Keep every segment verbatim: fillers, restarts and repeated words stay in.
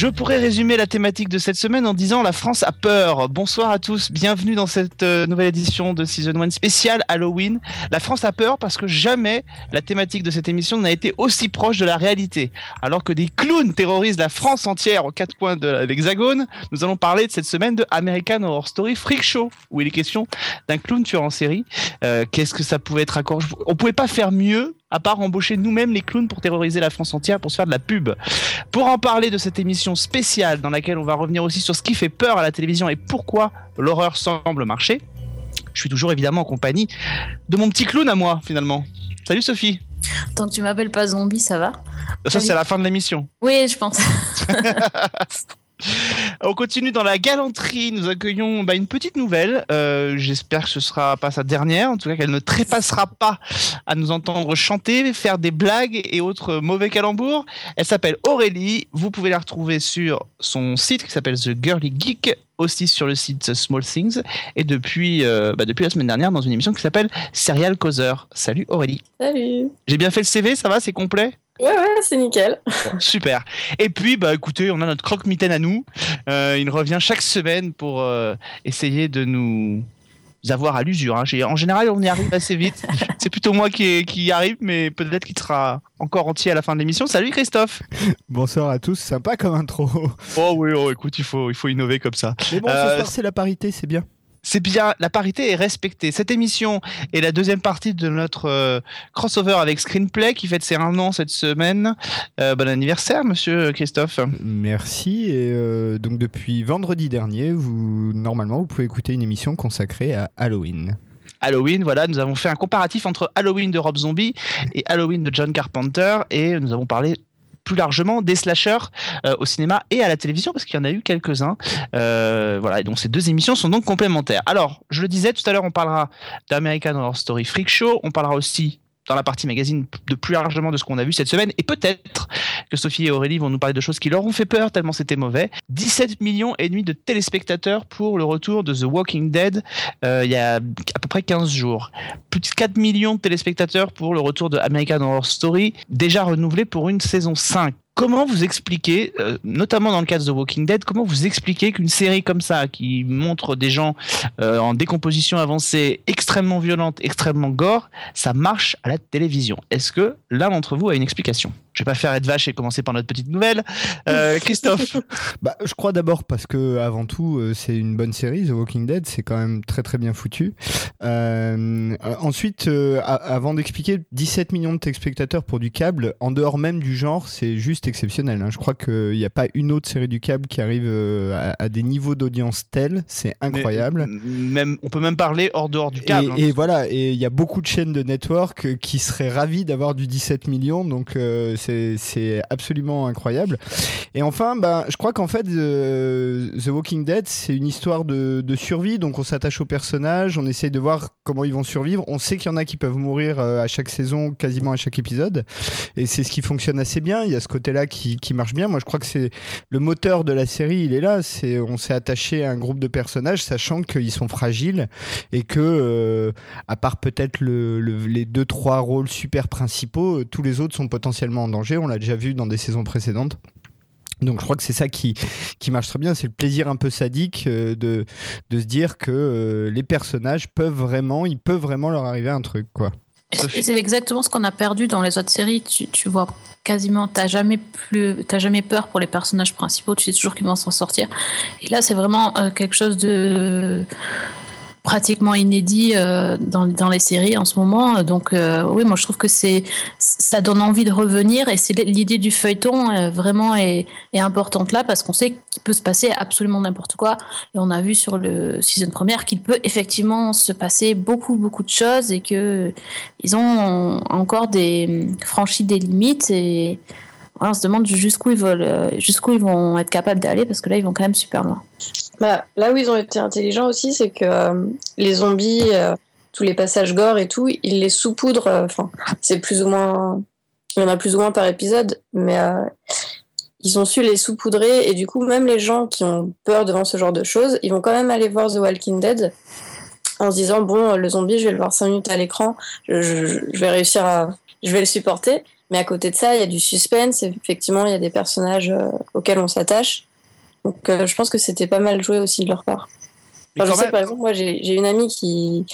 Je pourrais résumer la thématique de cette semaine en disant la France a peur. Bonsoir à tous, bienvenue dans cette nouvelle édition de Season un spéciale Halloween. La France a peur parce que jamais la thématique de cette émission n'a été aussi proche de la réalité. Alors que des clowns terrorisent la France entière aux quatre coins de l'Hexagone, nous allons parler de cette semaine de American Horror Story Freak Show, où il est question d'un clown tueur en série. Euh, qu'est-ce que ça pouvait être encore ? On pouvait pas faire mieux à part embaucher nous-mêmes les clowns pour terroriser la France entière, pour se faire de la pub. Pour en parler de cette émission spéciale dans laquelle on va revenir aussi sur ce qui fait peur à la télévision et pourquoi l'horreur semble marcher, je suis toujours évidemment en compagnie de mon petit clown à moi, finalement. Salut Sophie. Tant que tu m'appelles pas zombie, ça va ? Ça, Salut. C'est à la fin de l'émission. Oui, je pense. On continue dans la galanterie. Nous accueillons bah, une petite nouvelle. Euh, j'espère que ce ne sera pas sa dernière. En tout cas, qu'elle ne trépassera pas à nous entendre chanter, faire des blagues et autres mauvais calembours. Elle s'appelle Aurélie. Vous pouvez la retrouver sur son site qui s'appelle The Girly Geek, aussi sur le site Small Things et depuis, euh, bah, depuis la semaine dernière dans une émission qui s'appelle Serial Causeur. Salut Aurélie. Salut. J'ai bien fait le C V, ça va, c'est complet ? Ouais, ouais, c'est nickel. Super. Et puis, bah, écoutez, on a notre croque-mitaine à nous. Euh, il revient chaque semaine pour euh, essayer de nous avoir à l'usure. Hein. En général, on y arrive assez vite. C'est plutôt moi qui, qui y arrive, mais peut-être qu'il sera encore entier à la fin de l'émission. Salut Christophe. Bonsoir à tous. Sympa comme intro. Oh oui, oh, écoute, il faut, il faut innover comme ça. Mais bon, ce euh, soir, c'est la parité, c'est bien. C'est bien, la parité est respectée. Cette émission est la deuxième partie de notre euh, crossover avec Screenplay qui fête ses un an cette semaine. Euh, bon anniversaire, monsieur Christophe. Merci. Et euh, donc depuis vendredi dernier, vous normalement vous pouvez écouter une émission consacrée à Halloween. Halloween, voilà, nous avons fait un comparatif entre Halloween de Rob Zombie et Halloween de John Carpenter, et nous avons parlé plus largement des slashers euh, au cinéma et à la télévision parce qu'il y en a eu quelques-uns euh, voilà, et donc ces deux émissions sont donc complémentaires. Alors je le disais tout à l'heure, on parlera d'American Horror Story Freak Show, on parlera aussi dans la partie magazine de plus largement de ce qu'on a vu cette semaine, et peut-être que Sophie et Aurélie vont nous parler de choses qui leur ont fait peur tellement c'était mauvais. dix-sept millions et demi de téléspectateurs pour le retour de The Walking Dead euh, il y a à peu près quinze jours. Plus de quatre millions de téléspectateurs pour le retour de American Horror Story, déjà renouvelé pour une saison cinq. Comment vous expliquez, euh, notamment dans le cas de The Walking Dead, comment vous expliquez qu'une série comme ça, qui montre des gens euh, en décomposition avancée, extrêmement violente, extrêmement gore, ça marche à la télévision ? Est-ce que l'un d'entre vous a une explication ? Je ne vais pas faire être vache et commencer par notre petite nouvelle. Euh, Christophe. Bah, je crois d'abord parce que, avant tout, euh, c'est une bonne série, The Walking Dead, c'est quand même très très bien foutu. Euh, euh, ensuite, euh, avant d'expliquer, dix-sept millions de téléspectateurs pour du câble, en dehors même du genre, c'est juste exceptionnel. Hein. Je crois qu'il n'y a pas une autre série du câble qui arrive euh, à, à des niveaux d'audience tels, c'est incroyable. Mais, même, on peut même parler hors dehors du câble. Et, hein, et voilà, et il y a beaucoup de chaînes de network qui seraient ravies d'avoir du dix-sept millions, donc euh, c'est, c'est absolument incroyable. Et enfin, bah, je crois qu'en fait, euh, The Walking Dead, c'est une histoire de, de survie, donc on s'attache aux personnages, on essaye de voir comment ils vont survivre, on sait qu'il y en a qui peuvent mourir euh, à chaque saison, quasiment à chaque épisode, et c'est ce qui fonctionne assez bien, il y a ce côté-là qui, qui marche bien. Moi je crois que c'est le moteur de la série, il est là, c'est, on s'est attaché à un groupe de personnages sachant qu'ils sont fragiles et que euh, à part peut-être le, le, les deux trois rôles super principaux, tous les autres sont potentiellement en danger, on l'a déjà vu dans des saisons précédentes. Donc je crois que c'est ça qui, qui marche très bien, c'est le plaisir un peu sadique de, de se dire que les personnages peuvent vraiment, ils peuvent vraiment leur arriver un truc, quoi. Et c'est exactement ce qu'on a perdu dans les autres séries. Tu, tu vois quasiment, t'as jamais plus, t'as jamais peur pour les personnages principaux. Tu sais toujours qu'ils vont s'en sortir. Et là, c'est vraiment euh, quelque chose de pratiquement inédit euh, dans, dans les séries en ce moment. Donc euh, oui, moi je trouve que c'est, ça donne envie de revenir, et c'est l'idée du feuilleton euh, vraiment est, est importante là, parce qu'on sait qu'il peut se passer absolument n'importe quoi, et on a vu sur le season première qu'il peut effectivement se passer beaucoup beaucoup de choses, et que ils ont encore des, franchi des limites, et on se demande jusqu'où ils veulent, jusqu'où ils vont être capables d'aller, parce que là ils vont quand même super loin. Bah, là où ils ont été intelligents aussi, c'est que euh, les zombies, euh, tous les passages gore et tout, ils les saupoudrent. Enfin, euh, c'est plus ou moins, il y en a plus ou moins par épisode, mais euh, ils ont su les saupoudrer, et du coup même les gens qui ont peur devant ce genre de choses, ils vont quand même aller voir The Walking Dead en se disant bon, le zombie, je vais le voir cinq minutes à l'écran, je, je, je vais réussir à, je vais le supporter. Mais à côté de ça, il y a du suspense. Et effectivement, il y a des personnages euh, auxquels on s'attache. Donc, euh, je pense que c'était pas mal joué aussi de leur part. Enfin, je sais, même... par exemple, moi, j'ai, j'ai une amie qui,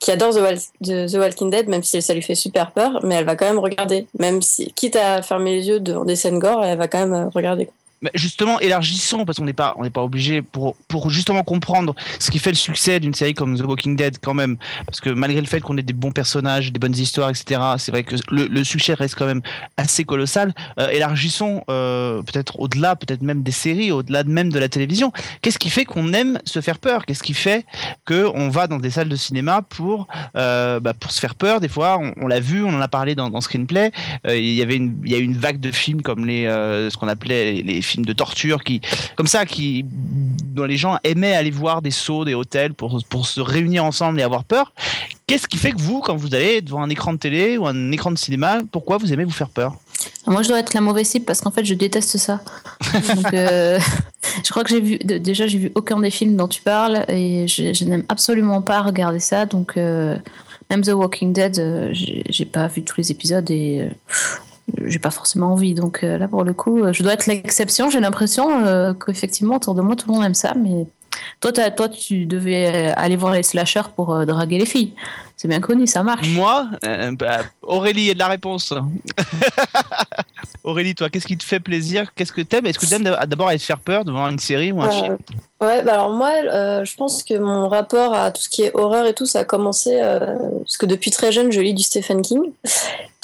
qui adore The, Wal- de The Walking Dead, même si ça lui fait super peur, mais elle va quand même regarder. Même si, quitte à fermer les yeux devant des scènes gore, elle va quand même regarder. Mais justement, élargissons, parce qu'on n'est pas, on n'est pas obligé, pour, pour justement comprendre ce qui fait le succès d'une série comme The Walking Dead quand même, parce que malgré le fait qu'on ait des bons personnages, des bonnes histoires, et cetera, c'est vrai que le, le succès reste quand même assez colossal. Euh, élargissons euh, peut-être au-delà, peut-être même des séries, au-delà même de la télévision. Qu'est-ce qui fait qu'on aime se faire peur ? Qu'est-ce qui fait qu'on va dans des salles de cinéma pour, euh, bah, pour se faire peur ? Des fois, on, on l'a vu, on en a parlé dans, dans Screenplay, euh, il y avait une, il y a eu une vague de films comme les, euh, ce qu'on appelait les films films de torture qui, comme ça, qui, dont les gens aimaient aller voir des sauts, des hôtels pour, pour se réunir ensemble et avoir peur. Qu'est-ce qui fait que vous, quand vous allez devant un écran de télé ou un écran de cinéma, pourquoi vous aimez vous faire peur ? Moi, je dois être la mauvaise cible parce qu'en fait, je déteste ça. Donc, euh, je crois que j'ai vu, déjà, j'ai vu aucun des films dont tu parles et je, je n'aime absolument pas regarder ça. Donc, euh, même The Walking Dead, euh, j'ai, j'ai pas vu tous les épisodes et. Euh, j'ai pas forcément envie, donc euh, là pour le coup euh, je dois être l'exception, j'ai l'impression euh, qu'effectivement autour de moi tout le monde aime ça, mais toi, toi tu devais aller voir les slashers pour euh, draguer les filles, c'est bien connu, ça marche. Moi euh, bah, Aurélie, il y a de la réponse. Aurélie, toi, qu'est-ce qui te fait plaisir, qu'est-ce que t'aimes, est-ce que t'aimes d'abord aller te faire peur devant une série ou un euh, film ? Ouais, bah alors moi euh, je pense que mon rapport à tout ce qui est horreur et tout, ça a commencé euh, parce que depuis très jeune je lis du Stephen King.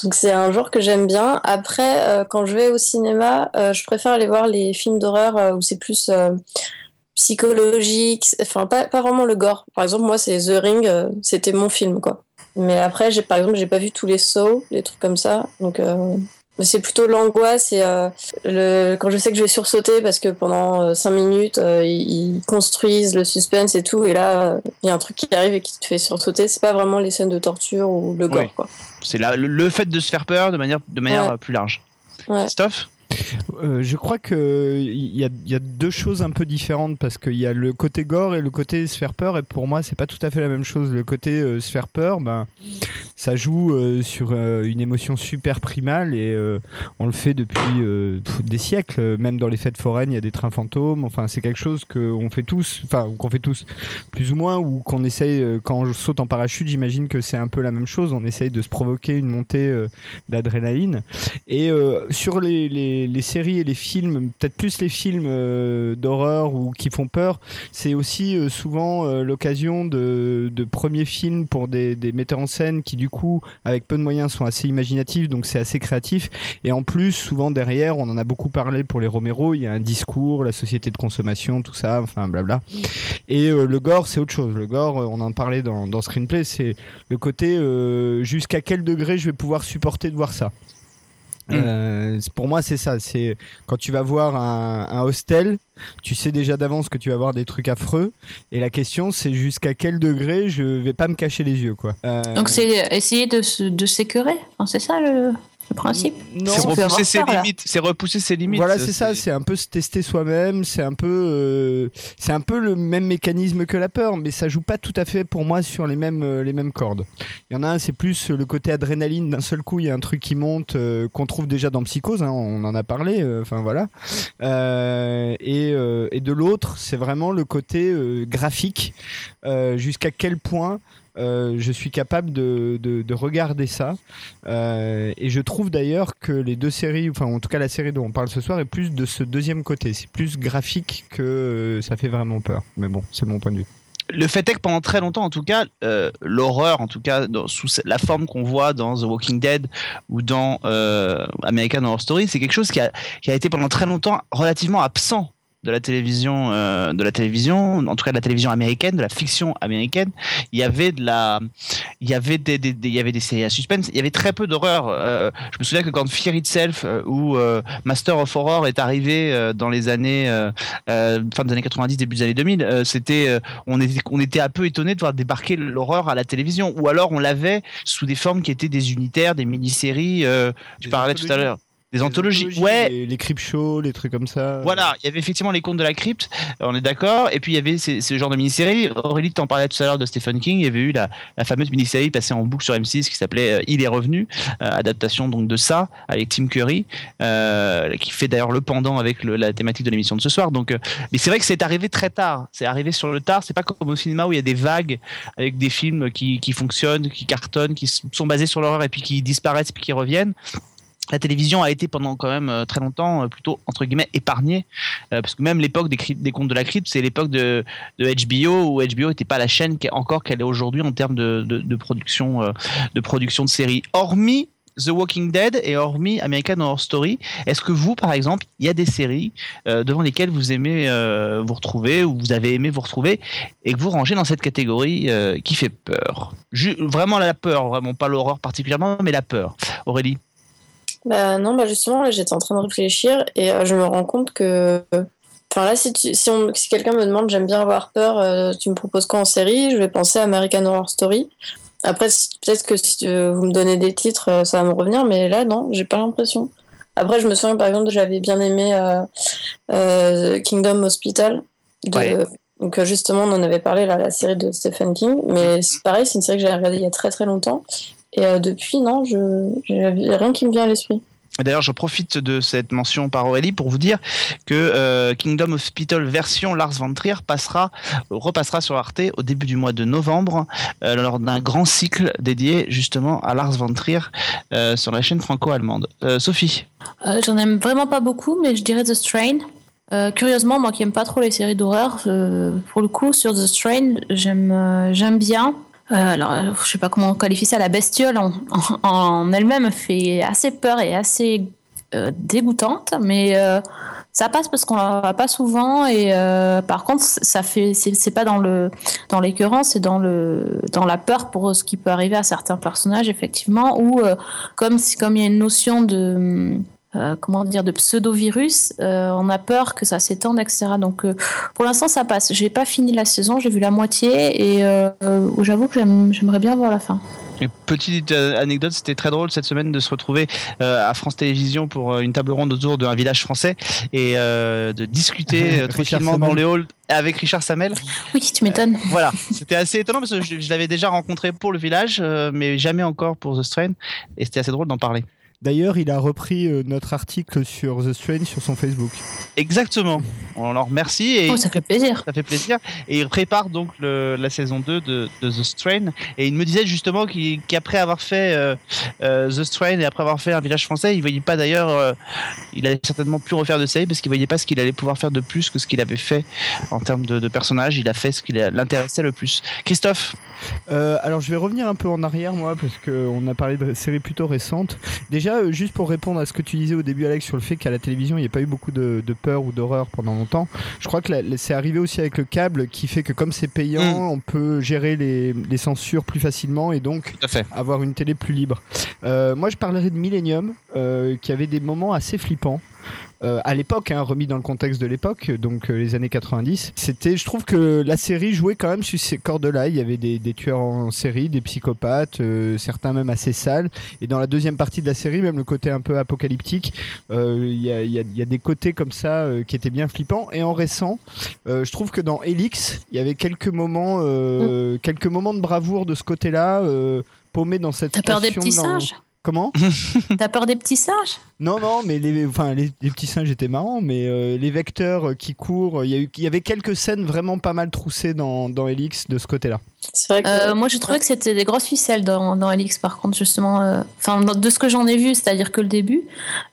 Donc c'est un genre que j'aime bien. Après, euh, quand je vais au cinéma, euh, je préfère aller voir les films d'horreur euh, où c'est plus euh, psychologique, enfin pas, pas vraiment le gore. Par exemple, moi c'est The Ring, euh, c'était mon film quoi. Mais après, j'ai par exemple j'ai pas vu tous les Saw, les trucs comme ça. Donc euh, c'est plutôt l'angoisse et euh, le quand je sais que je vais sursauter parce que pendant cinq euh, minutes euh, ils, ils construisent le suspense et tout, et là il euh, y a un truc qui arrive et qui te fait sursauter. C'est pas vraiment les scènes de torture ou le gore oui. quoi. C'est la, le fait de se faire peur de manière, de manière ouais. plus large. Ouais. Stuff euh, je crois qu'il y a, y a deux choses un peu différentes parce qu'il y a le côté gore et le côté se faire peur, et pour moi c'est pas tout à fait la même chose. Le côté euh, se faire peur, ben, ça joue euh, sur euh, une émotion super primale et euh, on le fait depuis euh, des siècles. Même dans les fêtes foraines, il y a des trains fantômes, enfin c'est quelque chose qu'on fait tous, enfin qu'on fait tous plus ou moins, ou qu'on essaye, euh, quand on saute en parachute, j'imagine que c'est un peu la même chose, on essaye de se provoquer une montée euh, d'adrénaline. Et euh, sur les, les les séries et les films, peut-être plus les films euh, d'horreur ou qui font peur, c'est aussi euh, souvent euh, l'occasion de, de premiers films pour des, des metteurs en scène qui du coup avec peu de moyens sont assez imaginatifs, donc c'est assez créatif, et en plus souvent derrière, on en a beaucoup parlé pour les Romero, il y a un discours, la société de consommation, tout ça, enfin blabla. Et euh, le gore c'est autre chose, le gore on en parlait dans, dans Screenplay, c'est le côté euh, jusqu'à quel degré je vais pouvoir supporter de voir ça. Mmh. Euh, pour moi c'est ça, c'est quand tu vas voir un, un hostel, tu sais déjà d'avance que tu vas voir des trucs affreux, et la question c'est jusqu'à quel degré je vais pas me cacher les yeux quoi. Euh... donc c'est essayer de, de s'écurer, enfin, c'est ça le... le principe. Non, c'est repousser ses peur, limites. C'est repousser ses limites. Voilà, c'est, c'est ça. C'est un peu se tester soi-même. C'est un peu, euh, c'est un peu le même mécanisme que la peur, mais ça joue pas tout à fait pour moi sur les mêmes, euh, les mêmes cordes. Il y en a un, c'est plus le côté adrénaline. D'un seul coup, il y a un truc qui monte euh, qu'on trouve déjà dans Psychose. Hein, on en a parlé. Enfin euh, voilà. Euh, et, euh, et de l'autre, c'est vraiment le côté euh, graphique. Euh, jusqu'à quel point. Euh, je suis capable de, de, de regarder ça euh, et je trouve d'ailleurs que les deux séries, enfin en tout cas la série dont on parle ce soir est plus de ce deuxième côté, c'est plus graphique que euh, ça fait vraiment peur, mais bon c'est mon point de vue. Le fait est que pendant très longtemps, en tout cas, euh, l'horreur, en tout cas, dans, sous la forme qu'on voit dans The Walking Dead ou dans euh, American Horror Story, c'est quelque chose qui a, qui a été pendant très longtemps relativement absent de la télévision, euh, de la télévision, en tout cas de la télévision américaine, de la fiction américaine. Il y avait de la, il y avait des, des, des il y avait des séries à suspense. Il y avait très peu d'horreur. Euh, je me souviens que quand Fear Itself euh, ou euh, Master of Horror est arrivé euh, dans les années euh, euh, fin des années quatre-vingt-dix, début des années deux mille, euh, c'était, euh, on était, on était un peu étonné de voir débarquer l'horreur à la télévision. Ou alors on l'avait sous des formes qui étaient des unitaires, des mini-séries. Euh, tu des parlais tout à l'heure. Des anthologies, anthologies, ouais. Les, les Crypt Show, les trucs comme ça. Voilà, il y avait effectivement les Contes de la Crypte, on est d'accord. Et puis il y avait ce, ce genre de mini-série. Aurélie t'en parlait tout à l'heure de Stephen King. Il y avait eu la, la fameuse mini-série passée en boucle sur M six qui s'appelait Il est revenu, euh, adaptation donc de ça avec Tim Curry, euh, qui fait d'ailleurs le pendant avec le, la thématique de l'émission de ce soir. Donc, euh, mais c'est vrai que c'est arrivé très tard. C'est arrivé sur le tard. C'est pas comme au cinéma où il y a des vagues avec des films qui, qui fonctionnent, qui cartonnent, qui sont basés sur l'horreur et puis qui disparaissent puis qui reviennent. La télévision a été pendant quand même très longtemps plutôt entre guillemets épargnée, euh, parce que même l'époque des, crypt, des Contes de la Crypte, c'est l'époque de, de H B O où H B O n'était pas la chaîne qu'est, encore qu'elle est aujourd'hui en termes de, de, de production euh, de production de séries. Hormis The Walking Dead et hormis American Horror Story, est-ce que vous, par exemple, il y a des séries euh, devant lesquelles vous aimez euh, vous retrouver ou vous avez aimé vous retrouver et que vous rangez dans cette catégorie euh, qui fait peur, Ju- vraiment la peur, vraiment pas l'horreur particulièrement, mais la peur. Aurélie? Bah non, bah justement, là, j'étais en train de réfléchir et euh, je me rends compte que... Enfin là, si, tu, si, on, si quelqu'un me demande « j'aime bien avoir peur euh, », tu me proposes quoi en série ? Je vais penser à American Horror Story. Après, si, peut-être que si euh, vous me donnez des titres, euh, ça va me revenir, mais là, non, j'ai pas l'impression. Après, je me souviens, par exemple, j'avais bien aimé euh, euh, Kingdom Hospital. De, ouais. Donc justement, on en avait parlé, là, la série de Stephen King. Mais c'est pareil, c'est une série que j'ai regardée il y a très très longtemps. Et euh, depuis, non, je, j'ai rien qui me vient à l'esprit. D'ailleurs, je profite de cette mention par Aurélie pour vous dire que euh, Kingdom Hospital version Lars von Trier passera, repassera sur Arte au début du mois de novembre euh, lors d'un grand cycle dédié justement à Lars von Trier euh, sur la chaîne franco-allemande. Euh, Sophie euh, J'en aime vraiment pas beaucoup, mais je dirais The Strain. Euh, curieusement, moi qui aime pas trop les séries d'horreur, euh, pour le coup, sur The Strain, j'aime, euh, j'aime bien. Euh, alors, je sais pas comment on qualifie ça, la bestiole en, en, en elle-même fait assez peur et assez euh, dégoûtante, mais euh, ça passe parce qu'on la voit pas souvent et euh, par contre ça fait c'est, c'est pas dans le dans l'écœurant, c'est dans le dans la peur pour ce qui peut arriver à certains personnages effectivement, où euh, comme si comme il y a une notion de Euh, comment dire, de pseudo-virus, euh, on a peur que ça s'étende, et cetera. Donc, euh, pour l'instant, ça passe. J'ai pas fini la saison, j'ai vu la moitié et euh, j'avoue que j'aime, j'aimerais bien voir la fin. Une petite anecdote, c'était très drôle cette semaine de se retrouver euh, à France Télévisions pour euh, une table ronde autour d'un village français et euh, de discuter euh, tranquillement dans les halls avec Richard Samel. Oui, tu m'étonnes. Euh, voilà, c'était assez étonnant parce que je, je l'avais déjà rencontré pour le village, euh, mais jamais encore pour The Strain et c'était assez drôle d'en parler. D'ailleurs, il a repris notre article sur The Strain sur son Facebook. Exactement. On leur remercie. Et oh, ça fait plaisir. Ça fait plaisir. Et il prépare donc le, la saison deux de, de The Strain. Et il me disait justement qu'il, qu'après avoir fait euh, euh, The Strain et après avoir fait Un village français, il ne voyait pas d'ailleurs... Euh, il allait certainement plus refaire de série parce qu'il ne voyait pas ce qu'il allait pouvoir faire de plus que ce qu'il avait fait en termes de, de personnages. Il a fait ce qui l'intéressait le plus. Christophe euh, Alors, je vais revenir un peu en arrière, moi, parce qu'on a parlé de séries plutôt récentes. Déjà, juste pour répondre à ce que tu disais au début, Alex, sur le fait qu'à la télévision il n'y a pas eu beaucoup de, de peur ou d'horreur pendant longtemps, je crois que la, c'est arrivé aussi avec le câble qui fait que comme c'est payant, mmh. on peut gérer les, les censures plus facilement et donc avoir une télé plus libre. Euh, moi je parlerai de Millennium euh, qui avait des moments assez flippants. Euh, à l'époque, hein, remis dans le contexte de l'époque, donc euh, les années quatre-vingt-dix, c'était, je trouve que la série jouait quand même sur ces cordes-là. Il y avait des, des tueurs en série, des psychopathes, euh, certains même assez sales. Et dans la deuxième partie de la série, même le côté un peu apocalyptique, euh, il y a, il y a, il y a des côtés comme ça euh, qui étaient bien flippants. Et en récent, euh, je trouve que dans Helix, il y avait quelques moments, euh, mmh. quelques moments de bravoure de ce côté-là, euh, paumés dans cette. T'as peur des petits singes ? Comment ? T'as peur des petits singes ? Non, non, mais les, enfin, les, les petits singes étaient marrants, mais euh, les vecteurs qui courent, il y a eu, il y avait quelques scènes vraiment pas mal troussées dans, dans Helix de ce côté-là. C'est vrai que... euh, moi, j'ai trouvé que c'était des grosses ficelles dans, dans Helix, par contre, justement. Euh, enfin, de ce que j'en ai vu, c'est-à-dire que le début,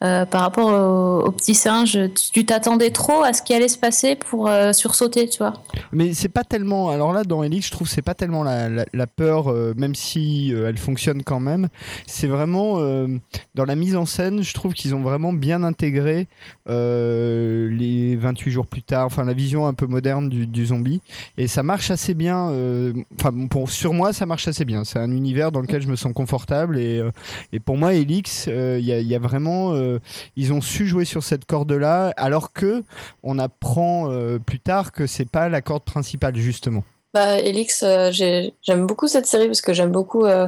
euh, par rapport aux, aux petits singes, tu t'attendais trop à ce qui allait se passer pour euh, sursauter, tu vois. Mais c'est pas tellement. Alors là, dans Helix, je trouve que c'est pas tellement la, la, la peur, euh, même si euh, elle fonctionne quand même. C'est vraiment. Euh, dans la mise en scène, je trouve qu'ils ont vraiment bien intégré euh, les vingt-huit jours plus tard, enfin la vision un peu moderne du, du zombie, et ça marche assez bien. Euh, enfin, pour sur moi, ça marche assez bien. C'est un univers dans lequel je me sens confortable, et, euh, et pour moi, Helix, il euh, y, y a vraiment, euh, ils ont su jouer sur cette corde-là, alors que on apprend euh, plus tard que c'est pas la corde principale justement. Bah, Helix, euh, j'ai, j'aime beaucoup cette série parce que j'aime beaucoup. Euh...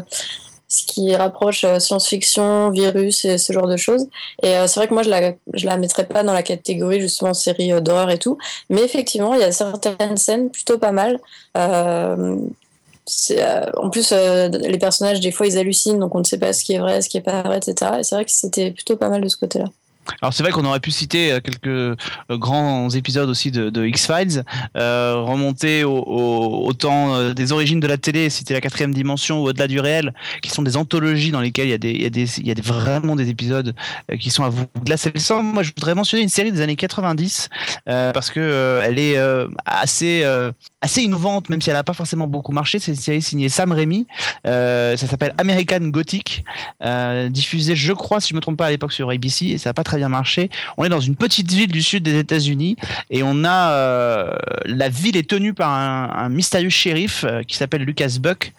ce qui rapproche science-fiction, virus et ce genre de choses. Et c'est vrai que moi, je la, je la mettrais pas dans la catégorie, justement, série d'horreur et tout. Mais effectivement, il y a certaines scènes plutôt pas mal. Euh, c'est, euh, en plus, euh, les personnages, des fois, ils hallucinent, donc on ne sait pas ce qui est vrai, ce qui n'est pas vrai, et cetera. Et c'est vrai que c'était plutôt pas mal de ce côté-là. Alors c'est vrai qu'on aurait pu citer quelques grands épisodes aussi de, de X-Files, euh, remonter au, au, au temps des origines de la télé, c'était la quatrième dimension ou au-delà du réel, qui sont des anthologies dans lesquelles il y a, des, il y a, des, il y a des, vraiment des épisodes qui sont à vous glacer le sang. Moi je voudrais mentionner une série des années quatre-vingt-dix, euh, parce qu'elle euh, est euh, assez, euh, assez innovante, même si elle n'a pas forcément beaucoup marché. C'est une série signée Sam Raimi, euh, ça s'appelle American Gothic, euh, diffusée je crois, si je ne me trompe pas, à l'époque sur A B C, et ça n'a pas très bien marché. On est dans une petite ville du sud des États-Unis et on a euh, la ville est tenue par un, un mystérieux shérif euh, qui s'appelle Lucas Buck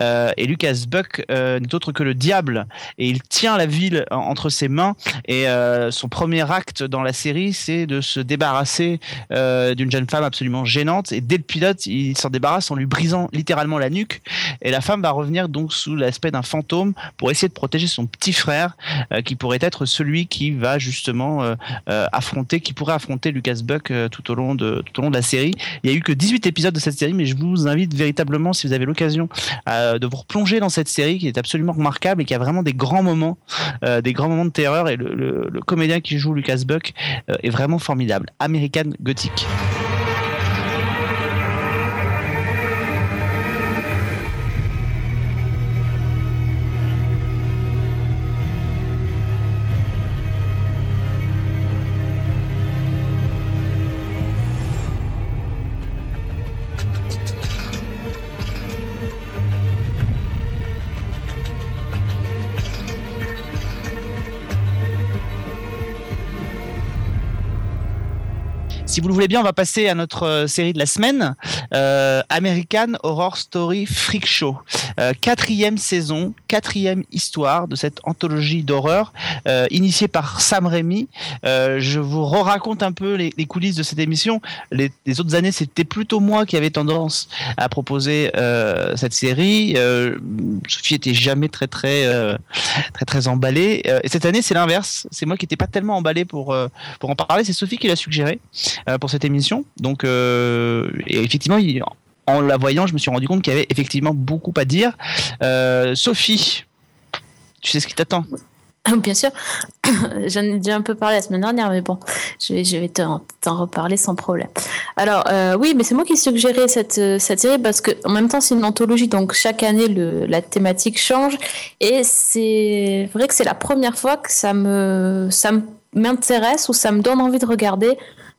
euh, et Lucas Buck euh, n'est autre que le diable et il tient la ville en, entre ses mains et euh, son premier acte dans la série c'est de se débarrasser euh, d'une jeune femme absolument gênante et dès le pilote il s'en débarrasse en lui brisant littéralement la nuque et la femme va revenir donc sous l'aspect d'un fantôme pour essayer de protéger son petit frère euh, qui pourrait être celui qui va justement euh, euh, affronter qui pourrait affronter Lucas Buck euh, tout, au long de, tout au long de la série. Il y a eu que dix-huit épisodes de cette série, mais je vous invite véritablement, si vous avez l'occasion, euh, de vous replonger dans cette série qui est absolument remarquable et qui a vraiment des grands moments euh, des grands moments de terreur et le, le, le comédien qui joue Lucas Buck euh, est vraiment formidable. American Gothic. Si vous le voulez bien, on va passer à notre série de la semaine, euh, American Horror Story Freak Show. Euh, quatrième saison, quatrième histoire de cette anthologie d'horreur, euh, initiée par Sam Raimi. Euh, je vous raconte un peu les, les coulisses de cette émission. Les, les autres années, c'était plutôt moi qui avais tendance à proposer euh, cette série. Euh, Sophie était jamais très très euh, très très emballée. Euh, et cette année, c'est l'inverse. C'est moi qui n'étais pas tellement emballé pour euh, pour en parler. C'est Sophie qui l'a suggéré pour cette émission, donc euh, et effectivement il, en la voyant je me suis rendu compte qu'il y avait effectivement beaucoup à dire. euh, Sophie, tu sais ce qui t'attend? Bien sûr, j'en ai déjà un peu parlé la semaine dernière, mais bon, je, je vais t'en, t'en reparler sans problème. Alors, euh, oui, mais c'est moi qui suggérais cette, cette série parce que, en même temps, c'est une anthologie, donc chaque année, le, la thématique change. Et c'est vrai que c'est la première fois que ça, me, ça m'intéresse ou ça me donne envie de regarder,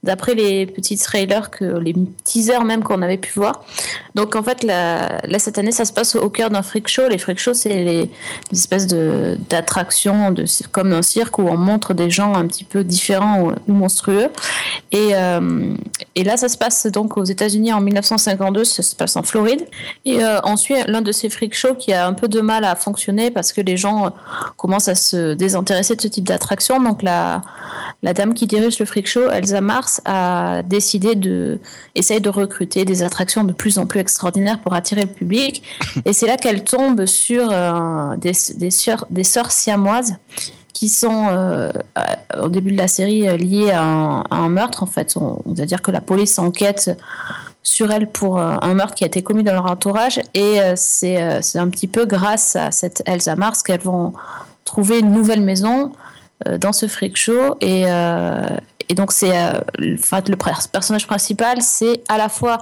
d'après les petits trailers, que, les teasers même qu'on avait pu voir. Donc en fait, là, là cette année, ça se passe au cœur d'un freak show. Les freak shows, c'est les, les espèces de, d'attractions de, comme un cirque où on montre des gens un petit peu différents ou, ou monstrueux. Et, euh, et là, ça se passe donc aux États-Unis en dix-neuf cent cinquante-deux, ça se passe en Floride. Et euh, on suit l'un de ces freak shows qui a un peu de mal à fonctionner parce que les gens euh, commencent à se désintéresser de ce type d'attraction. Donc la, la dame qui dirige le freak show, Elsa Mars, a décidé de essayer de recruter des attractions de plus en plus extraordinaires pour attirer le public. Et c'est là qu'elle tombe sur euh, des, des, soeurs, des sœurs siamoises qui sont, euh, au début de la série, liées à un, à un meurtre. En fait, on, on va dire que la police enquête sur elle pour euh, un meurtre qui a été commis dans leur entourage. Et euh, c'est, euh, c'est un petit peu grâce à cette Elsa Mars qu'elles vont trouver une nouvelle maison euh, dans ce freak show. Et... Euh, Et donc, c'est, euh, le, le personnage principal, c'est à la fois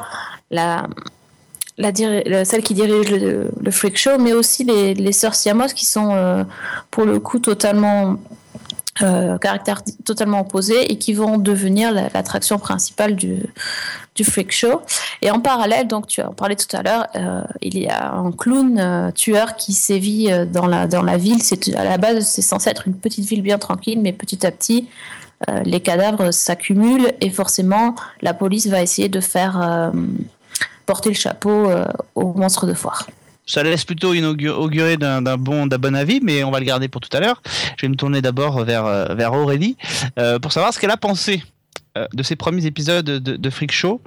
la, la, la, celle qui dirige le, le freak show, mais aussi les, les sœurs siamoises qui sont, euh, pour le coup, totalement, euh, caractère totalement opposé et qui vont devenir la, l'attraction principale du, du freak show. Et en parallèle, donc, tu en parlais tout à l'heure, euh, il y a un clown euh, tueur qui sévit dans la, dans la ville. C'est, à la base, c'est censé être une petite ville bien tranquille, mais petit à petit, Euh, les cadavres s'accumulent et forcément la police va essayer de faire euh, porter le chapeau euh, aux monstres de foire. Ça laisse plutôt augurer d'un, d'un, bon, d'un bon avis, mais on va le garder pour tout à l'heure. Je vais me tourner d'abord vers, vers Aurélie euh, pour savoir ce qu'elle a pensé euh, de ces premiers épisodes de, de Freak Show.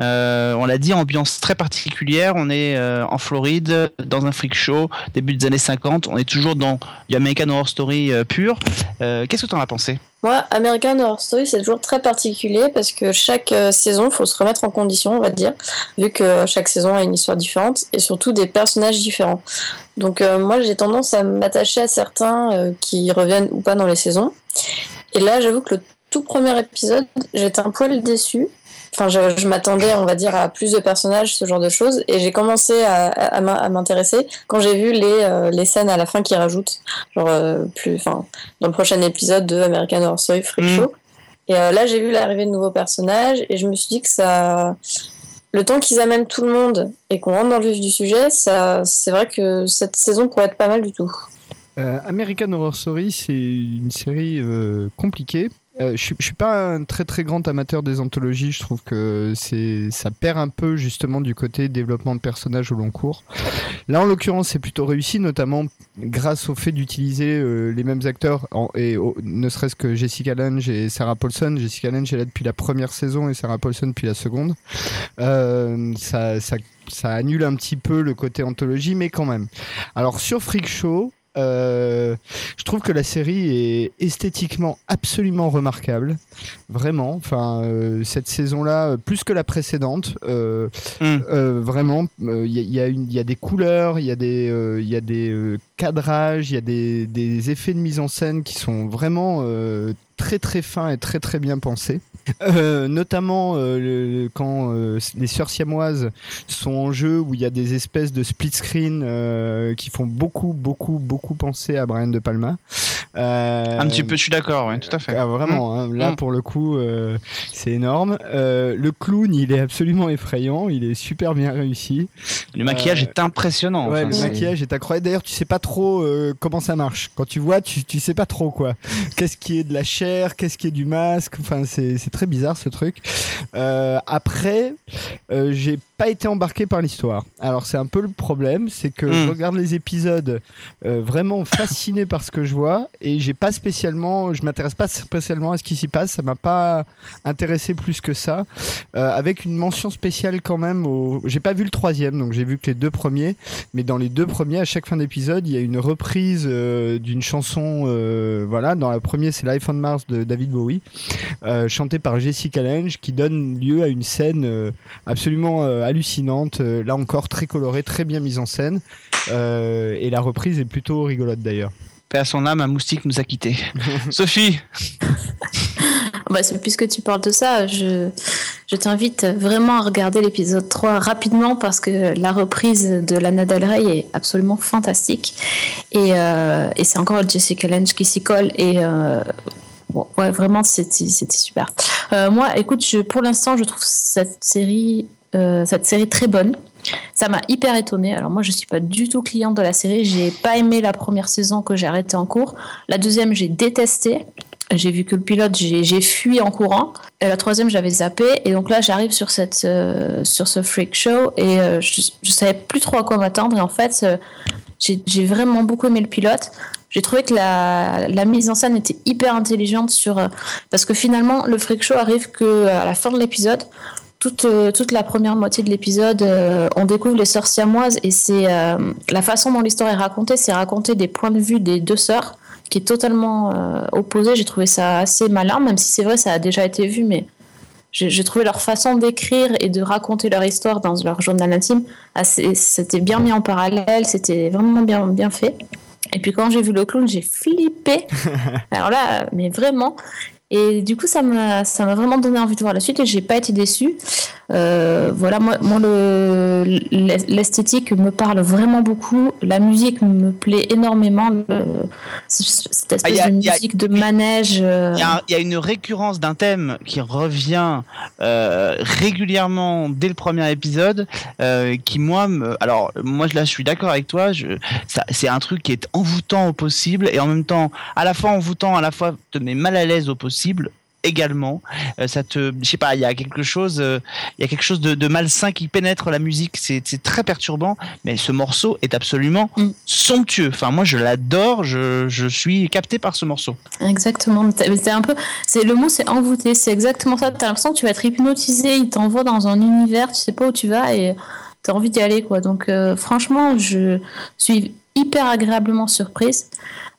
Euh, on l'a dit, ambiance très particulière. On est euh, en Floride, dans un Freak Show, début des années cinquante. On est toujours dans du American Horror Story euh, pur. Euh, qu'est-ce que tu en as pensé ? Moi, American Horror Story, c'est toujours très particulier parce que chaque euh, saison, il faut se remettre en condition, on va dire, vu que chaque saison a une histoire différente et surtout des personnages différents. Donc euh, moi, j'ai tendance à m'attacher à certains euh, qui reviennent ou pas dans les saisons. Et là, j'avoue que le tout premier épisode, j'étais un poil déçue. Enfin, je, je m'attendais, on va dire, à plus de personnages, ce genre de choses. Et j'ai commencé à, à, à m'intéresser quand j'ai vu les, euh, les scènes à la fin qu'ils rajoutent, genre euh, plus, enfin, dans le prochain épisode de American Horror Story Freak Show. Mmh. Et euh, là, j'ai vu l'arrivée de nouveaux personnages et je me suis dit que ça... Le temps qu'ils amènent tout le monde et qu'on rentre dans le vif du sujet, ça, c'est vrai que cette saison pourrait être pas mal du tout. Euh, American Horror Story, c'est une série euh, compliquée. Euh, je ne suis pas un très très grand amateur des anthologies, je trouve que c'est, ça perd un peu justement du côté développement de personnages au long cours. Là en l'occurrence c'est plutôt réussi, notamment grâce au fait d'utiliser euh, les mêmes acteurs, en, et oh, ne serait-ce que Jessica Lange et Sarah Paulson. Jessica Lange est là depuis la première saison et Sarah Paulson depuis la seconde. Euh, ça, ça, ça annule un petit peu le côté anthologie, mais quand même. Alors sur Freak Show... Euh, je trouve que la série est esthétiquement absolument remarquable, vraiment. Enfin, euh, cette saison-là, plus que la précédente, euh, mm. euh, vraiment. Il euh, y, y, y a des couleurs, il y a des, il euh, y a des euh, cadrages, il y a des, des effets de mise en scène qui sont vraiment euh, très très fins et très très bien pensés. Euh, notamment euh, le, quand euh, les sœurs siamoises sont en jeu, où il y a des espèces de split screen euh, qui font beaucoup beaucoup beaucoup penser à Brian De Palma. Euh, un petit peu, je suis d'accord, ouais, tout à fait. Ah, vraiment, mmh. hein, là mmh. pour le coup, euh, c'est énorme. Euh, le clown, il est absolument effrayant, il est super bien réussi. Le maquillage euh, est impressionnant. Ouais, enfin, le c'est... maquillage est incroyable. D'ailleurs, tu sais pas trop euh, comment ça marche. Quand tu vois, tu, tu sais pas trop quoi. Qu'est-ce qui est de la chair, qu'est-ce qui est du masque. Enfin, c'est, c'est très bizarre ce truc. Euh, après, euh, j'ai pas été embarqué par l'histoire. Alors, c'est un peu le problème, c'est que mmh. je regarde les épisodes euh, vraiment fasciné par ce que je vois. Et j'ai pas spécialement, je m'intéresse pas spécialement à ce qui s'y passe, ça m'a pas intéressé plus que ça. Euh, avec une mention spéciale quand même au, j'ai pas vu le troisième, donc j'ai vu que les deux premiers. Mais dans les deux premiers, à chaque fin d'épisode, il y a une reprise euh, d'une chanson. Euh, voilà, dans la première, c'est Life on Mars de David Bowie, euh, chantée par Jessica Lange, qui donne lieu à une scène euh, absolument euh, hallucinante. Euh, là encore, très colorée, très bien mise en scène. Euh, et la reprise est plutôt rigolote d'ailleurs. À son âme, un moustique nous a quittés. Sophie. Bah, puisque tu parles de ça, je, je t'invite vraiment à regarder l'épisode trois rapidement parce que la reprise de Lana Del Rey est absolument fantastique et, euh, et c'est encore Jessica Lange qui s'y colle et euh, bon, ouais, vraiment c'était, c'était super. Euh, moi, écoute, je, pour l'instant, je trouve cette série, euh, cette série très bonne. Ça m'a hyper étonnée. Alors moi, je ne suis pas du tout cliente de la série. Je n'ai pas aimé la première saison que j'ai arrêtée en cours. La deuxième, j'ai détesté. J'ai vu que le pilote, j'ai, j'ai fui en courant. Et la troisième, j'avais zappé. Et donc là, j'arrive sur, cette, euh, sur ce Freak Show et euh, je ne savais plus trop à quoi m'attendre. Et en fait, euh, j'ai, j'ai vraiment beaucoup aimé le pilote. J'ai trouvé que la, la mise en scène était hyper intelligente sur, euh, parce que finalement, le Freak Show arrive qu'à la fin de l'épisode. Toute, toute la première moitié de l'épisode, euh, on découvre les sœurs siamoises et c'est euh, la façon dont l'histoire est racontée, c'est raconter des points de vue des deux sœurs qui est totalement euh, opposée. J'ai trouvé ça assez malin, même si c'est vrai, ça a déjà été vu, mais j'ai, j'ai trouvé leur façon d'écrire et de raconter leur histoire dans leur journal intime, assez, c'était bien mis en parallèle, c'était vraiment bien, bien fait. Et puis quand j'ai vu le clown, j'ai flippé. Alors là, mais vraiment... Et du coup, ça m'a, ça m'a vraiment donné envie de voir la suite et j'ai pas été déçue. Euh, voilà, moi, moi le, l'esthétique me parle vraiment beaucoup. La musique me plaît énormément. Le, cette espèce ah, a, de musique a, de manège. Il euh... y, y a une récurrence d'un thème qui revient euh, régulièrement dès le premier épisode. Euh, qui, moi, me, alors, moi, là, je suis d'accord avec toi. Je, ça, c'est un truc qui est envoûtant au possible et en même temps, à la fois envoûtant, à la fois te met mal à l'aise au possible. également. Euh, ça te, je sais pas, il y a quelque chose, il euh, y a quelque chose de, de malsain qui pénètre la musique. C'est, c'est très perturbant, mais ce morceau est absolument mm. somptueux. Enfin, moi, je l'adore. Je, je suis capté par ce morceau. Exactement. C'est un peu, c'est le mot, c'est envoûté. C'est exactement ça. T'as l'impression que tu vas être hypnotisé. Il t'envoie dans un univers. Tu sais pas où tu vas et t'as envie d'y aller, quoi. Donc, euh, franchement, je suis hyper agréablement surprise.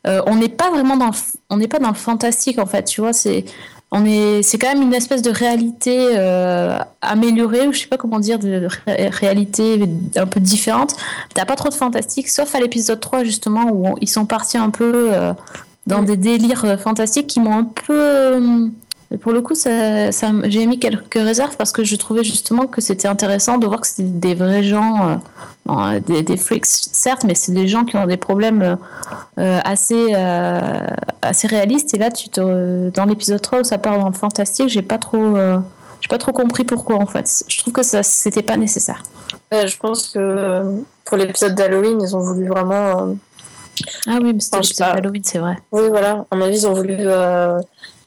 Euh, on n'est pas vraiment dans, on n'est pas dans le fantastique en fait, tu vois. C'est, on est, c'est quand même une espèce de réalité euh, améliorée, ou je sais pas comment dire, de ré- réalité un peu différente. T'as pas trop de fantastique, sauf à l'épisode trois justement où on, ils sont partis un peu euh, dans des délires fantastiques qui m'ont un peu. Euh, pour le coup, ça, ça, j'ai mis quelques réserves parce que je trouvais justement que c'était intéressant de voir que c'était des vrais gens. Euh, Bon, des, des freaks certes, mais c'est des gens qui ont des problèmes euh, assez, euh, assez réalistes. Et là, tu te, dans l'épisode trois où ça part dans le fantastique, j'ai pas trop, euh, j'ai pas trop compris pourquoi en fait. Je trouve que ça, c'était pas nécessaire. Ouais, je pense que euh, pour l'épisode d'Halloween, ils ont voulu vraiment. Euh... Ah oui, mais c'était enfin, l'épisode d'Halloween, c'est vrai. Oui, voilà. À mon avis, ils ont voulu euh,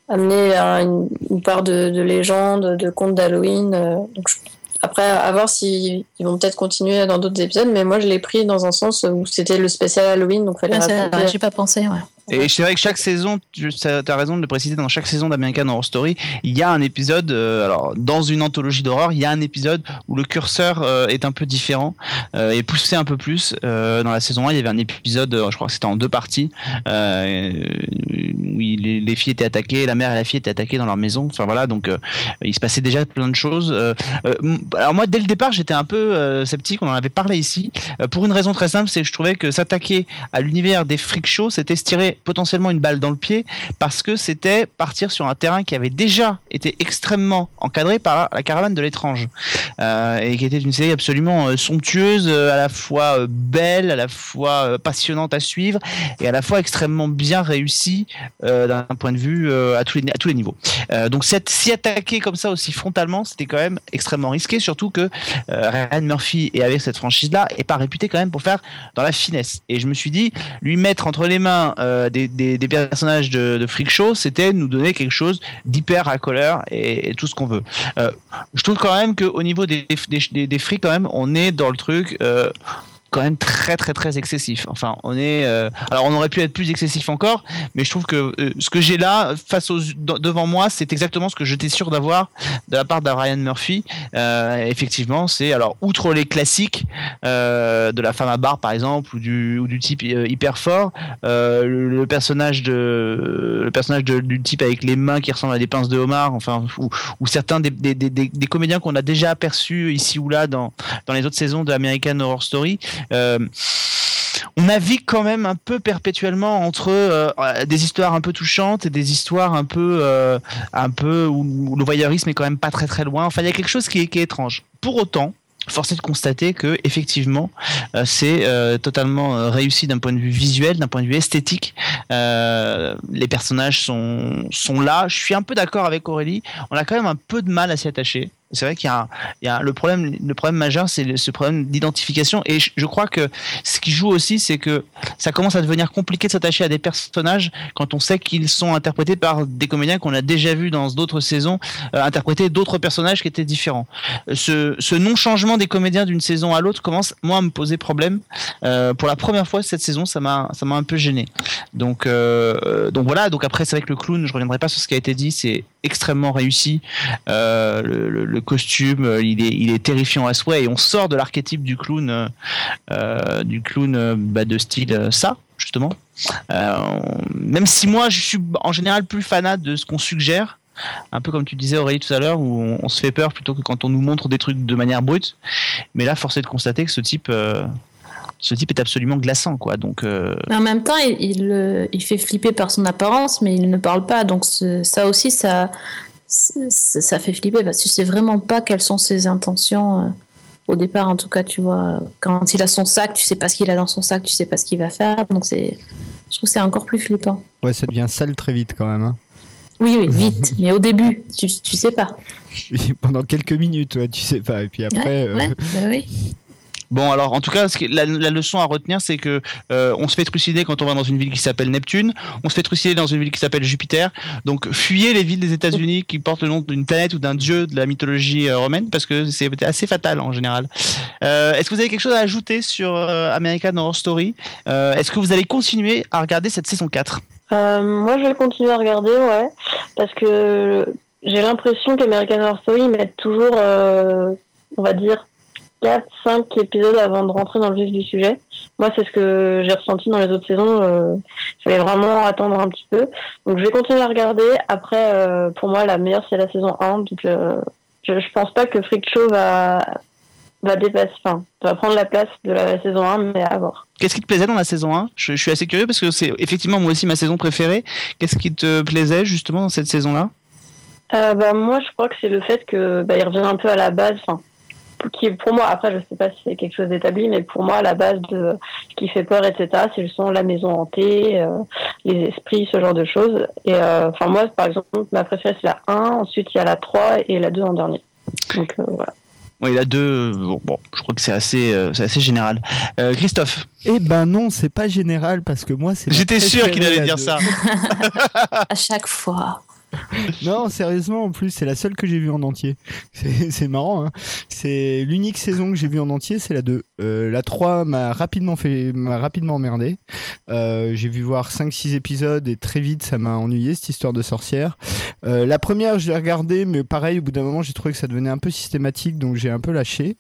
amener euh, une, une part de, de légende, de contes d'Halloween. Euh, donc je... Après, à voir s'ils ils vont peut-être continuer dans d'autres épisodes, mais moi je l'ai pris dans un sens où c'était le spécial Halloween, donc fallait ah, rappeler. J'ai pas pensé, ouais. Et c'est vrai que chaque saison, tu as raison de le préciser, dans chaque saison d'American Horror Story, il y a un épisode, euh, alors dans une anthologie d'horreur, il y a un épisode où le curseur euh, est un peu différent euh, et poussé un peu plus. Euh, dans la saison un, il y avait un épisode, euh, je crois que c'était en deux parties, euh, où il, les filles étaient attaquées, la mère et la fille étaient attaquées dans leur maison. Enfin voilà, donc euh, il se passait déjà plein de choses. Euh, euh, alors moi, dès le départ, j'étais un peu euh, sceptique, on en avait parlé ici, euh, pour une raison très simple, c'est que je trouvais que s'attaquer à l'univers des freak shows, c'était se tirer potentiellement une balle dans le pied, parce que c'était partir sur un terrain qui avait déjà été extrêmement encadré par la Caravane de l'étrange, euh, et qui était une série absolument euh, somptueuse, euh, à la fois euh, belle, à la fois euh, passionnante à suivre, et à la fois extrêmement bien réussie euh, d'un point de vue euh, à, tous les, à tous les niveaux. Euh, donc s'y attaquer comme ça aussi frontalement, c'était quand même extrêmement risqué, surtout que euh, Ryan Murphy, et avec cette franchise-là, est pas réputé quand même pour faire dans la finesse. Et je me suis dit, lui mettre entre les mains euh, Des, des, des personnages de, de freak show, c'était nous donner quelque chose d'hyper à couleur et, et tout ce qu'on veut. Euh, je trouve quand même qu'au niveau des, des, des, des freaks, quand même, on est dans le truc. Euh quand même très très très excessif. Enfin, on est euh... alors on aurait pu être plus excessif encore, mais je trouve que euh, ce que j'ai là face aux de- devant moi, c'est exactement ce que j'étais sûr d'avoir de la part de Ryan Murphy. Euh, effectivement, c'est alors outre les classiques euh, de la femme à barbe par exemple ou du ou du type euh, hyper fort, euh, le, le personnage de le personnage de, du type avec les mains qui ressemble à des pinces de homard, enfin ou, ou certains des, des des des comédiens qu'on a déjà aperçus ici ou là dans dans les autres saisons de American Horror Story. Euh, on navigue quand même un peu perpétuellement entre euh, des histoires un peu touchantes et des histoires un peu, euh, un peu où, où le voyeurisme est quand même pas très très loin. Enfin, il y a quelque chose qui est, qui est étrange. Pour autant, force est de constater que effectivement, euh, c'est euh, totalement euh, réussi d'un point de vue visuel, d'un point de vue esthétique. Euh, les personnages sont sont là. Je suis un peu d'accord avec Aurélie. On a quand même un peu de mal à s'y attacher. C'est vrai qu'il y a, un, il y a un, le problème, le problème majeur, c'est le, ce problème d'identification. Et je, je crois que ce qui joue aussi, c'est que ça commence à devenir compliqué de s'attacher à des personnages quand on sait qu'ils sont interprétés par des comédiens qu'on a déjà vus dans d'autres saisons, euh, interpréter d'autres personnages qui étaient différents. Ce, ce non-changement des comédiens d'une saison à l'autre commence, moi, à me poser problème. Euh, pour la première fois cette saison, ça m'a, ça m'a un peu gêné. Donc, euh, donc voilà. Donc après, c'est vrai que le clown, je reviendrai pas sur ce qui a été dit, c'est extrêmement réussi. Euh, le, le Le costume, il est, il est terrifiant à souhait et on sort de l'archétype du clown, euh, du clown bah, de style euh, ça justement. Euh, même si moi je suis en général plus fanat de ce qu'on suggère, un peu comme tu disais Aurélie tout à l'heure où on, on se fait peur plutôt que quand on nous montre des trucs de manière brute. Mais là, force est de constater que ce type, euh, ce type est absolument glaçant quoi. Donc. Euh... Mais en même temps, il, il, il fait flipper par son apparence, mais il ne parle pas. Donc ce, ça aussi, ça. Ça, ça fait flipper parce que tu sais vraiment pas quelles sont ses intentions euh, au départ en tout cas tu vois quand il a son sac tu sais pas ce qu'il a dans son sac tu sais pas ce qu'il va faire donc c'est je trouve que c'est encore plus flippant. Ouais ça devient sale très vite quand même hein. Oui oui vite mais au début tu, tu sais pas. Pendant quelques minutes ouais, tu sais pas et puis après ouais, euh... ouais, bah oui. Bon, alors, en tout cas, ce que, la, la leçon à retenir, c'est que euh, on se fait trucider quand on va dans une ville qui s'appelle Neptune, on se fait trucider dans une ville qui s'appelle Jupiter. Donc, fuyez les villes des États-Unis qui portent le nom d'une planète ou d'un dieu de la mythologie euh, romaine, parce que c'est assez fatal en général. Euh, est-ce que vous avez quelque chose à ajouter sur euh, American Horror Story ? euh, Est-ce que vous allez continuer à regarder cette saison quatre ? Euh, moi, je vais continuer à regarder, ouais, parce que j'ai l'impression qu'American Horror Story met toujours, euh, on va dire, quatre à cinq épisodes avant de rentrer dans le vif du sujet. Moi, c'est ce que j'ai ressenti dans les autres saisons. Euh, je vais vraiment attendre un petit peu. Donc, je vais continuer à regarder. Après, euh, pour moi, la meilleure, c'est la saison un. Donc, euh, je, je pense pas que Freak Show va, va dépasser, enfin, va prendre la place de la, la saison un, mais à voir. Qu'est-ce qui te plaisait dans la saison un ? je, je suis assez curieux parce que c'est effectivement moi aussi ma saison préférée. Qu'est-ce qui te plaisait justement dans cette saison-là ? euh, bah, moi, je crois que c'est le fait que bah, il revient un peu à la base. Enfin, qui pour moi, après je sais pas si c'est quelque chose d'établi, mais pour moi la base de ce qui fait peur, etc., c'est le son, la maison hantée, euh, les esprits, ce genre de choses. Et enfin euh, moi par exemple ma préférée c'est la un, ensuite il y a la trois et la deux en dernier. Donc euh, voilà. Oui, la deux, bon, bon, je crois que c'est assez, euh, c'est assez général. Euh, Christophe ? Eh ben non, c'est pas général parce que moi c'est. J'étais sûr qu'il allait dire deux. Ça. À chaque fois. Non, sérieusement, en plus, c'est la seule que j'ai vue en entier. C'est, c'est marrant, hein. C'est l'unique saison que j'ai vue en entier, c'est la deux. Euh, la trois m'a rapidement fait, m'a rapidement emmerdé. Euh, j'ai vu voir cinq six épisodes et très vite, ça m'a ennuyé, cette histoire de sorcière. Euh, la première, je l'ai regardée, mais pareil, au bout d'un moment, j'ai trouvé que ça devenait un peu systématique, donc j'ai un peu lâché.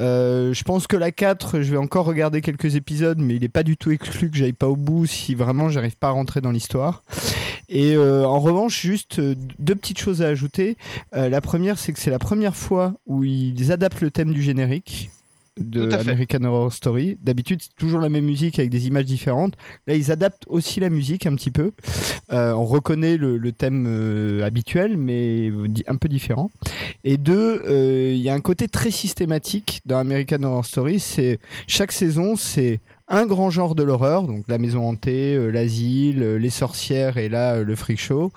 Euh, je pense que la quatre, je vais encore regarder quelques épisodes, mais il n'est pas du tout exclu que j'aille pas au bout si vraiment j'arrive pas à rentrer dans l'histoire. Et euh, en revanche, juste deux petites choses à ajouter. Euh, la première, c'est que c'est la première fois où ils adaptent le thème du générique de American Horror Story. D'habitude, c'est toujours la même musique avec des images différentes. Là, ils adaptent aussi la musique un petit peu. Euh, on reconnaît le, le thème euh, habituel, mais un peu différent. Et deux, il euh, y a un côté très systématique dans American Horror Story. C'est, chaque saison, c'est un grand genre de l'horreur, donc la maison hantée, euh, l'asile, euh, les sorcières et là euh, le freak show,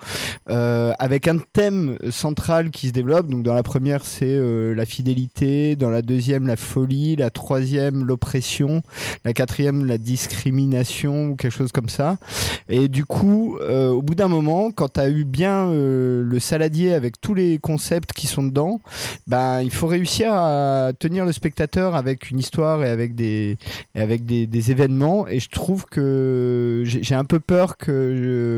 euh, avec un thème central qui se développe. Donc dans la première c'est euh, la fidélité, dans la deuxième la folie, la troisième l'oppression, la quatrième la discrimination ou quelque chose comme ça. Et du coup euh, au bout d'un moment quand t'as eu bien euh, le saladier avec tous les concepts qui sont dedans, bah, il faut réussir à tenir le spectateur avec une histoire et avec des, et avec des, des Des événements, et je trouve que j'ai un peu peur que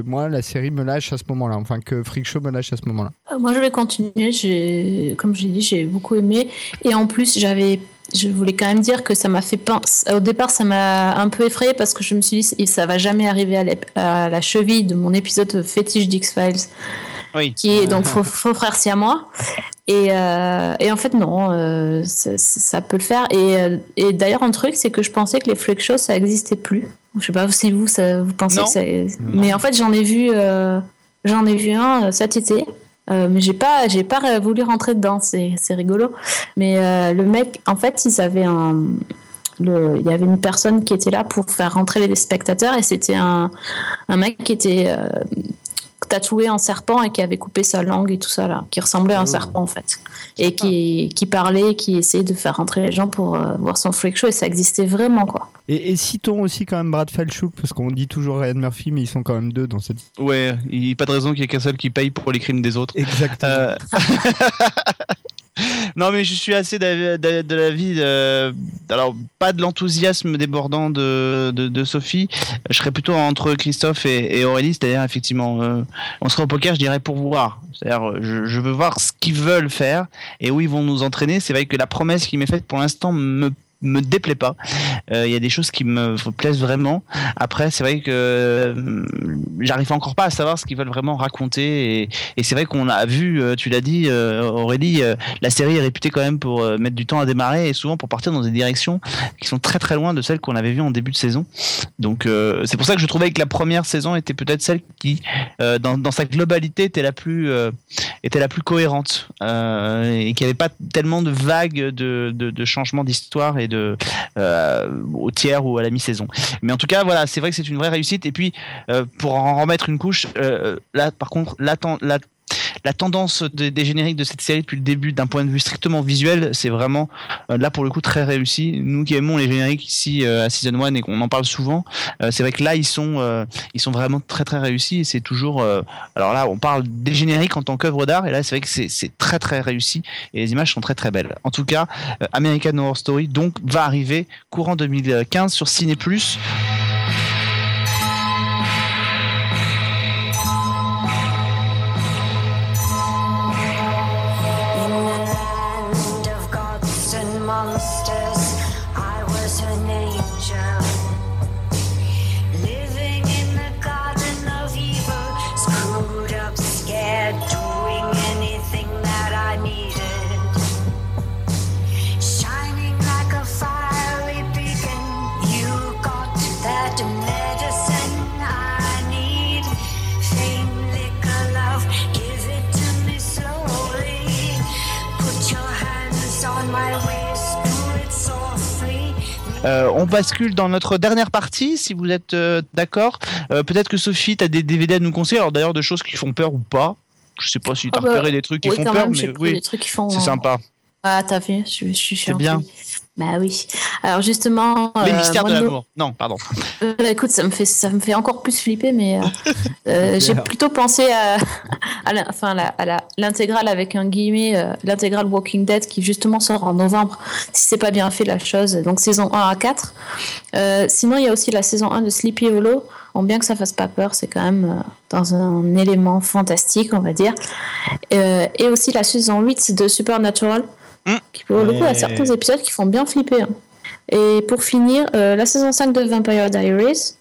je, moi la série me lâche à ce moment-là, enfin que Freak Show me lâche à ce moment-là. Moi je vais continuer, j'ai, comme je l'ai dit, j'ai beaucoup aimé, et en plus j'avais, je voulais quand même dire que ça m'a fait pince. Au départ ça m'a un peu effrayée parce que je me suis dit ça va jamais arriver à la cheville de mon épisode fétiche d'X-Files. Oui. Qui est donc faux, faux frère siamois. Et, euh, et en fait, non, euh, ça, ça peut le faire. Et, et d'ailleurs, un truc, c'est que je pensais que les freak shows, ça n'existait plus. Je sais pas si vous, ça, vous pensez non. Que ça. Non. Mais en fait, j'en ai vu, euh, j'en ai vu un euh, cet été. Euh, mais j'ai pas, j'ai pas voulu rentrer dedans. C'est, c'est rigolo. Mais euh, le mec, en fait, il avait un. Le, il y avait une personne qui était là pour faire rentrer les spectateurs. Et c'était un, un mec qui était. Euh, tatoué en serpent et qui avait coupé sa langue et tout ça là, qui ressemblait à un serpent en fait, et qui qui parlait, qui essayait de faire rentrer les gens pour euh, voir son freak show, et ça existait vraiment quoi. Et, et citons aussi quand même Brad Falchuk, parce qu'on dit toujours Ryan Murphy, mais ils sont quand même deux dans cette. Ouais, il n'y a pas de raison qu'il y ait qu'un seul qui paye pour les crimes des autres. Exactement. Euh... Non mais je suis assez de, de, de l'avis de, alors pas de l'enthousiasme débordant de, de, de Sophie, je serais plutôt entre Christophe et, et Aurélie, c'est-à-dire effectivement euh, on serait au poker, je dirais, pour voir, c'est-à-dire je, je veux voir ce qu'ils veulent faire et où ils vont nous entraîner. C'est vrai que la promesse qui m'est faite pour l'instant me me déplaît pas. Il euh, y a des choses qui me plaisent vraiment. Après, c'est vrai que euh, j'arrive encore pas à savoir ce qu'ils veulent vraiment raconter. Et, et c'est vrai qu'on a vu, euh, tu l'as dit, euh, Aurélie, euh, la série est réputée quand même pour euh, mettre du temps à démarrer et souvent pour partir dans des directions qui sont très très loin de celles qu'on avait vues en début de saison. Donc euh, c'est pour ça que je trouvais que la première saison était peut-être celle qui, euh, dans, dans sa globalité, était la plus euh, était la plus cohérente euh, et qui avait pas tellement de vagues de, de, de changements d'histoire et de, euh, au tiers ou à la mi-saison. Mais en tout cas, voilà, c'est vrai que c'est une vraie réussite. Et puis, euh, pour en remettre une couche, euh, là, par contre, l'attente, la, la tendance des, des génériques de cette série depuis le début, d'un point de vue strictement visuel, c'est vraiment euh, là pour le coup très réussi. Nous qui aimons les génériques ici euh, à Season un et qu'on en parle souvent, euh, c'est vrai que là ils sont euh, ils sont vraiment très très réussis, et c'est toujours euh, alors là on parle des génériques en tant qu'œuvre d'art, et là c'est vrai que c'est, c'est très très réussi et les images sont très très belles. En tout cas, euh, American Horror Story donc va arriver courant deux mille quinze sur Ciné+. Euh, on bascule dans notre dernière partie, si vous êtes euh, d'accord. Euh, peut-être que Sophie, tu as des D V D à nous conseiller, alors d'ailleurs de choses qui font peur ou pas. Je sais pas si tu as oh repéré bah, des trucs qui oui, font quand peur, même, mais oui, des trucs qui font... c'est sympa. Ah, t'as vu, je, je suis c'est bien. Bah oui. Alors justement. Les euh, mystères de l'amour. No... Non, pardon. Euh, écoute, ça me fait, ça me fait encore plus flipper, mais euh, euh, j'ai plutôt pensé à, à, la, enfin, la, à la, l'intégrale avec un guillemet, euh, l'intégrale Walking Dead qui justement sort en novembre. Si c'est pas bien fait la chose, donc saison un à quatre. Euh, sinon, il y a aussi la saison un de Sleepy Hollow. Bon, bien que ça fasse pas peur, c'est quand même euh, dans un élément fantastique, on va dire. Euh, et aussi la saison huit de Supernatural. Mmh. Qui pour le coup a certains épisodes qui font bien flipper. Et pour finir, euh, la saison cinq de Vampire Diaries.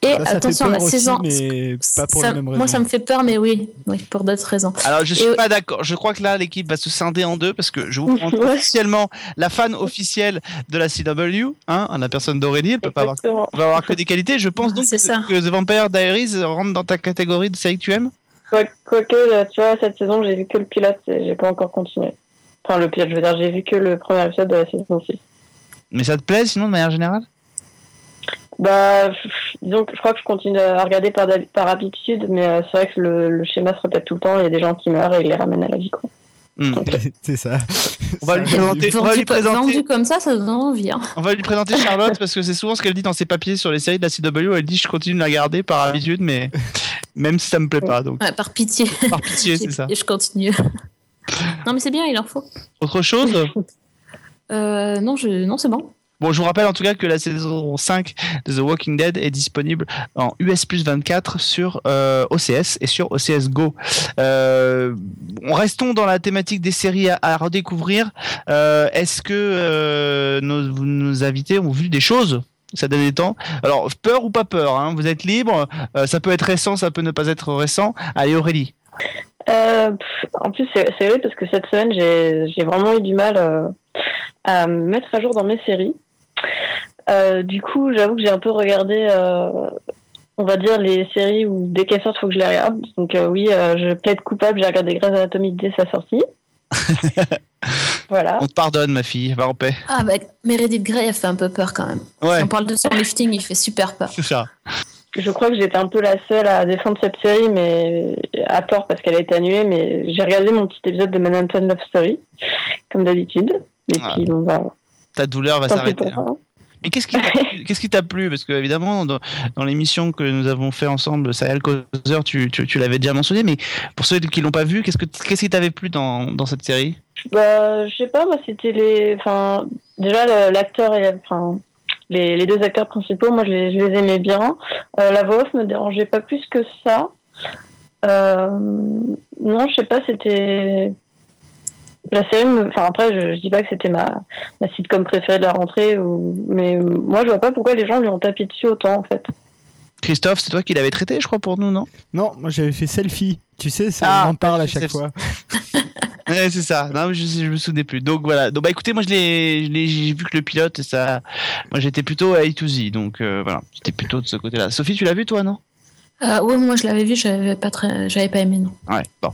Et bah, attention, la aussi, saison. Mais pas pour ça, les mêmes raisons. Moi, ça me fait peur, mais oui, oui pour d'autres raisons. Alors, je suis et... pas d'accord. Je crois que là, l'équipe va se scinder en deux parce que je vous prends officiellement la fan officielle de la C W, hein, la personne d'Aurélie, elle peut pas avoir, va avoir que des qualités. Je pense donc que, que The Vampire Diaries rentre dans ta catégorie de série que tu aimes. Quoique, tu vois, cette saison, j'ai vu que le pilote, et j'ai pas encore continué. Enfin, le pilote, je veux dire, j'ai vu que le premier épisode de la saison six. Mais ça te plaît, sinon, de manière générale ? Bah, disons que je crois que je continue à regarder par, par habitude, mais c'est vrai que le, le schéma se répète tout le temps, il y a des gens qui meurent et ils les ramènent à la vie, quoi. Mmh. Okay. C'est ça. On va, lui présenter, on va lui présenter. Vendu comme ça, ça donne envie. Hein. On va lui présenter Charlotte parce que c'est souvent ce qu'elle dit dans ses papiers sur les séries de la C W. Elle dit je continue de la regarder par habitude, mais même si ça me plaît pas. Donc. Ouais, par pitié. Par pitié, c'est ça. Je continue. Non mais c'est bien, il en faut. Autre chose ? euh, non, je... non, c'est bon. Bon, je vous rappelle en tout cas que la saison cinq de The Walking Dead est disponible en U S plus vingt-quatre sur euh, O C S et sur O C S Go. Euh, restons dans la thématique des séries à, à redécouvrir. Euh, est-ce que euh, nos, nos invités ont vu des choses ? Ça donne des temps. Alors, peur ou pas peur, hein, vous êtes libre. Euh, ça peut être récent, ça peut ne pas être récent. Allez, Aurélie. Euh, pff, en plus, c'est, c'est vrai parce que cette semaine, j'ai, j'ai vraiment eu du mal euh, à me mettre à jour dans mes séries. Euh, du coup, j'avoue que j'ai un peu regardé, euh, on va dire, les séries où dès qu'elles sortent, il faut que je les regarde. Donc euh, oui, euh, je plaide coupable, j'ai regardé Grey's Anatomy dès sa sortie. Voilà. On te pardonne, ma fille, va en paix. Ah, bah, Meredith Grey, elle fait un peu peur quand même. Ouais. Si on parle de son lifting, il fait super peur. C'est ça. Je crois que j'étais un peu la seule à défendre cette série, mais à tort parce qu'elle a été annuée. Mais j'ai regardé mon petit épisode de Manhattan Love Story, comme d'habitude. Et ah, puis, on va. Ta douleur va s'arrêter. Hein. Mais qu'est-ce qui, qu'est-ce qui t'a plu ? Parce que, évidemment, dans, dans l'émission que nous avons fait ensemble, Serial Causeur, tu, tu, tu l'avais déjà mentionné, mais pour ceux qui ne l'ont pas vu, qu'est-ce, que, qu'est-ce qui t'avait plu dans, dans cette série ? Bah, je sais pas, moi, c'était les. Enfin, déjà, l'acteur et. Enfin, Les, les deux acteurs principaux, moi je les, je les aimais bien. Euh, la voix off me dérangeait pas plus que ça. Euh, non, je sais pas, c'était. La série me... Enfin, après, je, je dis pas que c'était ma, ma sitcom préférée de la rentrée, ou... mais moi je vois pas pourquoi les gens lui ont tapé dessus autant en fait. Christophe, c'est toi qui l'avais traité, je crois, pour nous, non ? Non, moi j'avais fait Selfie. Tu sais, ça ah, en parle à chaque fois. Ouais, c'est ça. Non, je, je me souvenais plus. Donc voilà. Donc bah écoutez, moi je l'ai, je l'ai j'ai vu que le pilote, ça. Moi j'étais plutôt à I deux Z, donc euh, voilà, j'étais plutôt de ce côté-là. Sophie, tu l'as vu toi, non ? euh, Oui, moi je l'avais vu, j'avais pas très, j'avais pas aimé non. Ouais, bon.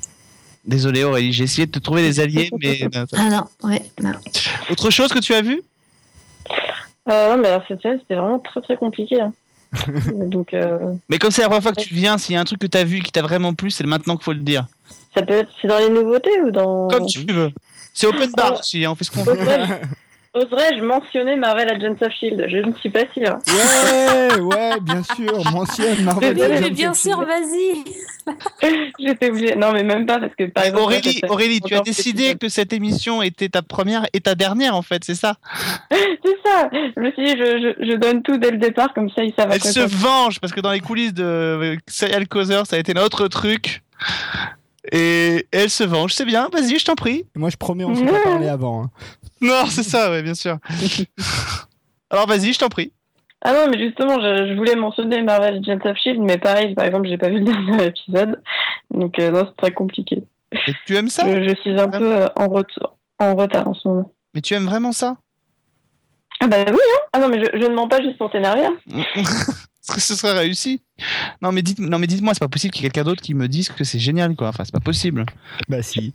Désolé Aurélie, j'ai essayé de te trouver des alliés, mais. Ah non, ouais. Non. Autre chose que tu as vu ? euh, Non, mais alors cette semaine c'était vraiment très très compliqué. Hein. Donc, euh... Mais comme c'est la première fois que tu viens, s'il y a un truc que t'as vu qui t'a vraiment plu, c'est maintenant qu'il faut le dire. Ça peut être, c'est dans les nouveautés ou dans... Comme tu veux. C'est open bar, oh, si on fait ce qu'on veut. Oserais-je mentionner Marvel Agents of S H I E L D? Je ne suis pas sûre. Ouais, ouais, bien sûr, mentionne Marvel Agents of S H I E L D. Bien sûr, vas-y. J'étais obligée. Non, mais même pas, parce que par exemple... Aurélie, ça, Aurélie tu as décidé que cette émission était ta première et ta dernière, en fait, c'est ça? C'est ça. Je me suis dit, je, je, je donne tout dès le départ, comme ça, ils savent. Elle se venge, parce que dans les coulisses de Serial Causeur, ça a été notre truc. Et elle se venge, c'est bien, vas-y, je t'en prie. Moi, je promets, on s'en a parlé avant. Hein. Non, c'est ça, ouais, bien sûr. Alors, vas-y, je t'en prie. Ah non, mais justement, je, je voulais mentionner Marvel Agents of S H I E L D, mais pareil, par exemple, j'ai pas vu le dernier épisode, donc euh, non, c'est très compliqué. Et tu aimes ça? Je, je suis un peu euh, en, ret- en retard en ce moment. Mais tu aimes vraiment ça? Ah bah oui, hein. Ah non, mais je, je ne mens pas juste pour t'énerver. Est-ce que ce serait réussi? Non mais, dites, non mais dites-moi, c'est pas possible qu'il y ait quelqu'un d'autre qui me dise que c'est génial, quoi. Enfin, c'est pas possible. Bah si.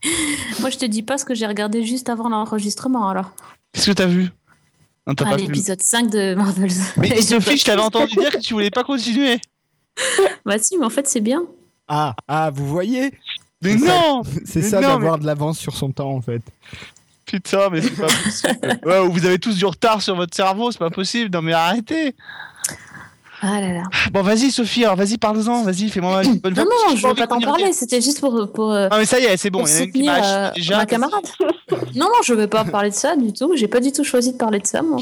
Moi, je te dis pas ce que j'ai regardé juste avant l'enregistrement, alors. Qu'est-ce que t'as vu? Non, t'as ah, pas l'épisode vu. cinq de Marvel. Mais Sophie, je t'avais entendu dire que tu voulais pas continuer. Bah si, mais en fait, c'est bien. Ah, ah, vous voyez? Mais c'est non ça, c'est mais ça non, d'avoir mais... de l'avance sur son temps, en fait. Putain, mais c'est pas possible. Ouais, vous avez tous du retard sur votre cerveau, c'est pas possible. Non mais arrêtez. Ah là là. Bon, vas-y Sophie, alors vas-y, parle-en, vas-y, fais-moi une bonne. Non, fois, non, je ne veux pas t'en parler, dire. C'était juste pour... pour ah mais ça y est, c'est bon, il y en a une qui m'a euh, déjà... ma camarade. Non, non, je ne veux pas parler de ça du tout, j'ai pas du tout choisi de parler de ça, moi.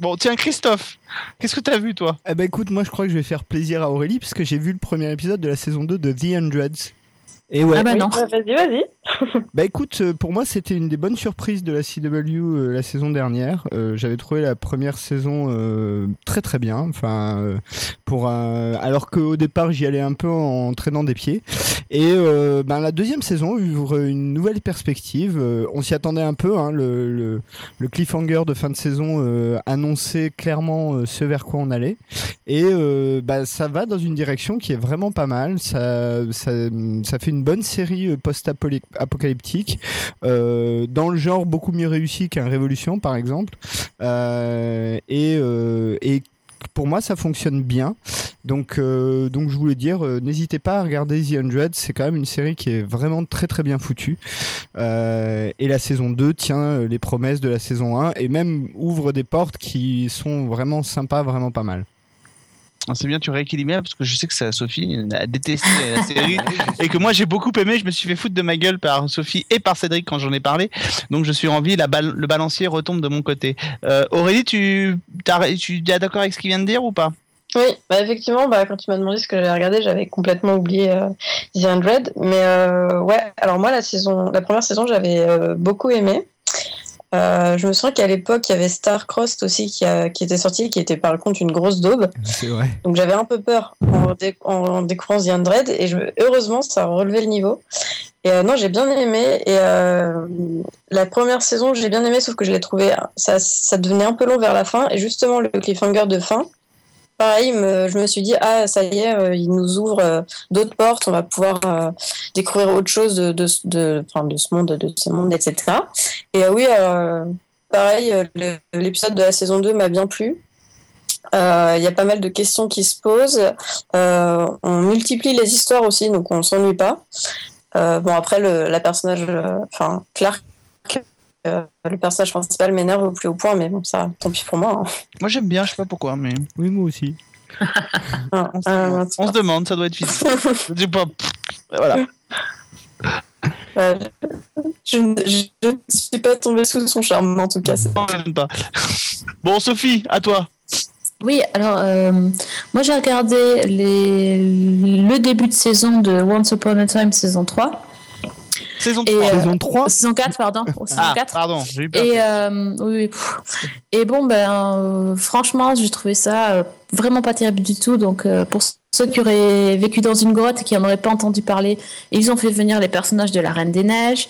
Bon, tiens, Christophe, qu'est-ce que t'as vu, toi? Eh ben écoute, moi je crois que je vais faire plaisir à Aurélie, parce que j'ai vu le premier épisode de la saison deux de The Hundred. Et ouais. Ah bah non. Vas-y, vas-y. Bah écoute, pour moi c'était une des bonnes surprises de la C W euh, la saison dernière. Euh, j'avais trouvé la première saison euh, très très bien. Enfin, euh, pour euh, alors qu'au départ j'y allais un peu en traînant des pieds. Et euh, ben bah, la deuxième saison ouvre une nouvelle perspective. Euh, on s'y attendait un peu. Hein, le, le le cliffhanger de fin de saison euh, annonçait clairement euh, ce vers quoi on allait. Et euh, bah ça va dans une direction qui est vraiment pas mal. Ça ça ça fait une bonne série post-apocalyptique euh, dans le genre beaucoup mieux réussi qu'un Révolution par exemple euh, et, euh, et pour moi ça fonctionne bien donc, euh, donc je voulais dire euh, n'hésitez pas à regarder The Hundred, c'est quand même une série qui est vraiment très très bien foutue euh, et la saison deux tient les promesses de la saison un et même ouvre des portes qui sont vraiment sympas, vraiment pas mal. C'est bien, tu rééquilibres parce que je sais que ça, Sophie a détesté la série et que moi j'ai beaucoup aimé. Je me suis fait foutre de ma gueule par Sophie et par Cédric quand j'en ai parlé. Donc je suis ravi, la bal- le balancier retombe de mon côté. Euh, Aurélie, tu, tu es d'accord avec ce qu'il vient de dire ou pas? Oui, bah effectivement, bah quand tu m'as demandé ce que j'avais regardé, j'avais complètement oublié euh, The Hundred. Mais euh, ouais, alors moi la saison, la première saison, j'avais euh, beaucoup aimé. Euh, je me souviens qu'à l'époque il y avait Star-Crossed aussi qui, a, qui était sorti, qui était par contre une grosse daube. C'est vrai. Donc j'avais un peu peur en, dé- en découvrant The Hundred et je, heureusement ça a relevé le niveau. Et euh, non, j'ai bien aimé. Et euh, la première saison j'ai bien aimé, sauf que je l'ai trouvé ça, ça devenait un peu long vers la fin et justement le cliffhanger de fin. Pareil, me, je me suis dit, ah, ça y est, euh, ils nous ouvrent euh, d'autres portes, on va pouvoir euh, découvrir autre chose de, de, de, de, de ce monde, de ces mondes, et cetera. Et euh, oui, euh, pareil, euh, le, l'épisode de la saison deux m'a bien plu. Il euh, y a pas mal de questions qui se posent. Euh, on multiplie les histoires aussi, donc on ne s'ennuie pas. Euh, bon, après, le, la personnage, euh, enfin, Clark, Euh, le personnage principal m'énerve au plus haut point, mais bon, ça, tant pis pour moi. Hein. Moi, j'aime bien, je sais pas pourquoi, mais. Oui, moi aussi. non, on se euh, on demande, ça doit être fils. Je dis pas. Voilà. Euh, je ne suis pas tombée sous son charme, en tout cas. C'est... Non, même pas. Bon, Sophie, à toi. Oui, alors, euh, moi, j'ai regardé les... le début de saison de Once Upon a Time, saison trois. Saison trois. Et, euh, saison trois saison quatre, pardon. Oh, saison ah, quatre. Pardon, j'ai eu peur. Et, euh, oui, oui. Et bon, ben, euh, franchement, j'ai trouvé ça euh, vraiment pas terrible du tout. Donc, euh, pour ceux qui auraient vécu dans une grotte et qui n'en auraient pas entendu parler, ils ont fait venir les personnages de la Reine des Neiges.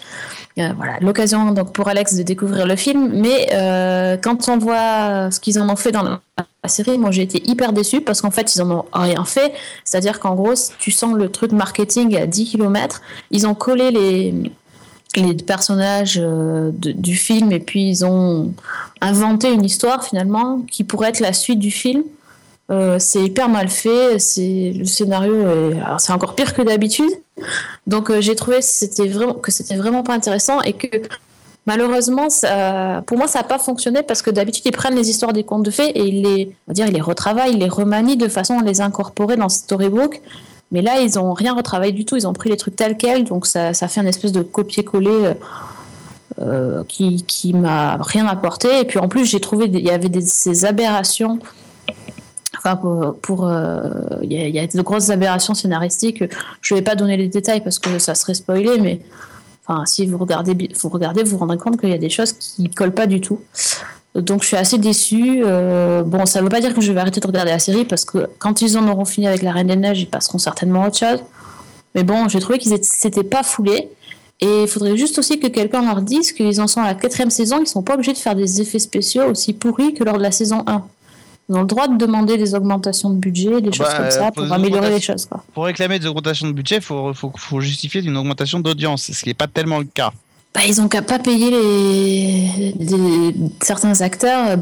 Euh, voilà, l'occasion donc, pour Alex de découvrir le film. Mais euh, quand on voit ce qu'ils en ont fait dans la série, moi j'ai été hyper déçue parce qu'en fait ils en ont rien fait, c'est-à-dire qu'en gros tu sens le truc marketing à dix kilomètres, ils ont collé les, les personnages euh, de, du film et puis ils ont inventé une histoire finalement qui pourrait être la suite du film Euh, c'est hyper mal fait, c'est, le scénario est, alors c'est encore pire que d'habitude, donc euh, j'ai trouvé c'était vraiment, que c'était vraiment pas intéressant et que malheureusement ça, pour moi ça n'a pas fonctionné parce que d'habitude ils prennent les histoires des contes de fées et ils les, on va dire, ils les retravaillent, ils les remanient de façon à les incorporer dans le storybook, mais là ils n'ont rien retravaillé du tout, ils ont pris les trucs tels quels, donc ça, ça fait une espèce de copier-coller euh, qui, qui m'a rien apporté. Et puis en plus j'ai trouvé il y avait des, ces aberrations. Enfin, pour, pour euh, y, y a de grosses aberrations scénaristiques. Je ne vais pas donner les détails parce que ça serait spoilé, mais enfin, si vous regardez, vous regardez, vous vous rendrez compte qu'il y a des choses qui ne collent pas du tout. Donc, je suis assez déçue. Euh, bon, ça ne veut pas dire que je vais arrêter de regarder la série parce que quand ils en auront fini avec la Reine des Neiges, ils passeront certainement à autre chose. Mais bon, j'ai trouvé qu'ils ne s'étaient pas foulés. Et il faudrait juste aussi que quelqu'un leur dise qu'ils en sont à la quatrième saison, ils ne sont pas obligés de faire des effets spéciaux aussi pourris que lors de la saison un. Ils ont le droit de demander des augmentations de budget, des bah, choses comme ça, pour, pour améliorer les choses, quoi. Pour réclamer des augmentations de budget, il faut, faut, faut justifier d'une augmentation d'audience, ce qui n'est pas tellement le cas. Bah, ils n'ont qu'à pas payer les... les... certains acteurs.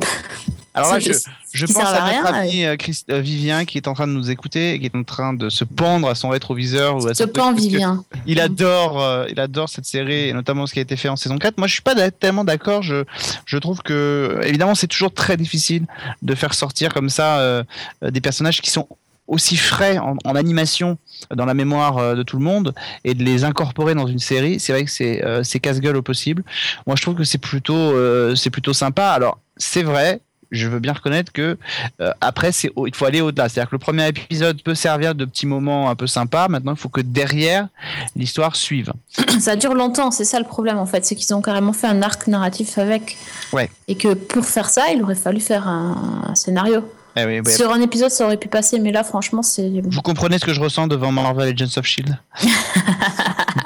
Alors là, je, je pense à, à notre rien, ami Christ, euh, Vivien qui est en train de nous écouter et qui est en train de se pendre à son rétroviseur. Ou à se pendre, Vivien. Il adore, euh, il adore cette série et notamment ce qui a été fait en saison quatre. Moi, je suis pas tellement d'accord. Je, je trouve que, évidemment, c'est toujours très difficile de faire sortir comme ça euh, des personnages qui sont aussi frais en, en animation dans la mémoire de tout le monde et de les incorporer dans une série. C'est vrai que c'est, euh, c'est casse-gueule au possible. Moi, je trouve que c'est plutôt, euh, c'est plutôt sympa. Alors, c'est vrai. Je veux bien reconnaître que euh, après c'est au, il faut aller au-delà, c'est-à-dire que le premier épisode peut servir de petits moments un peu sympas. Maintenant, il faut que derrière l'histoire suive. Ça dure longtemps, c'est ça le problème en fait, c'est qu'ils ont carrément fait un arc narratif avec. Ouais. Et que pour faire ça, il aurait fallu faire un, un scénario. Eh oui, ouais. Sur un épisode, ça aurait pu passer, mais là, franchement, c'est. Vous comprenez ce que je ressens devant Marvel Agents of S H I E L D.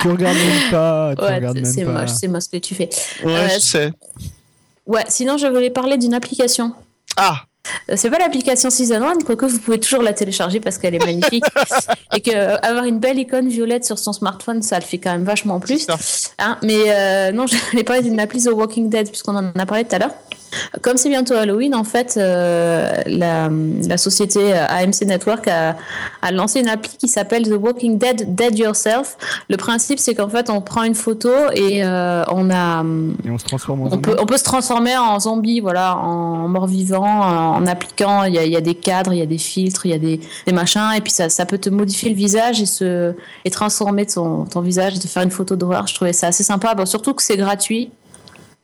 Tu regardes même pas. Tu ouais, regardes même c'est pas. moche, c'est moche ce que tu fais. Ouais, euh, je sais. Ouais, sinon je voulais parler d'une application. Ah. C'est pas l'application Season un, quoique vous pouvez toujours la télécharger parce qu'elle est magnifique. Et qu'avoir une belle icône violette sur son smartphone, ça le fait quand même vachement plus. Hein, mais euh, non, je voulais parler d'une appli The Walking Dead, puisqu'on en a parlé tout à l'heure. Comme c'est bientôt Halloween, en fait, euh, la, la société A M C Network a, a lancé une appli qui s'appelle The Walking Dead Dead Yourself. Le principe, c'est qu'en fait, on prend une photo et euh, on a. Et on se transforme en on zombie. Peut, on peut se transformer en zombie, voilà, en mort-vivant, en, en appliquant. Il y a, il y a des cadres, il y a des filtres, il y a des, des machins, et puis ça, ça peut te modifier le visage et, se, et transformer ton, ton visage, de faire une photo d'horreur. Je trouvais ça assez sympa, bon, surtout que c'est gratuit.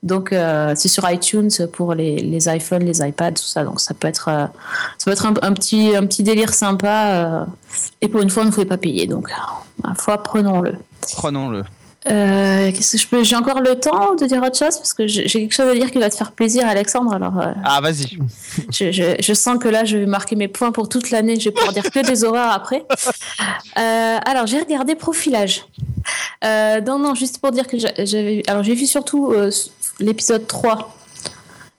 Donc euh, c'est sur iTunes pour les, les iPhones, les iPads, tout ça. Donc ça peut être, euh, ça peut être un, un, petit, un petit délire sympa. Euh, et pour une fois, on ne pouvait pas payer. Donc, ma foi, prenons-le. Prenons-le. Euh, qu'est-ce que je peux... J'ai encore le temps de dire autre chose parce que j'ai quelque chose à dire qui va te faire plaisir, Alexandre. Alors, euh, ah, vas-y. Je, je, je sens que là, je vais marquer mes points pour toute l'année. Je vais pouvoir dire que des horreurs après. Euh, alors, j'ai regardé Profilage. Euh, non, non, juste pour dire que j'avais... Alors, j'ai vu surtout... Euh, l'épisode trois,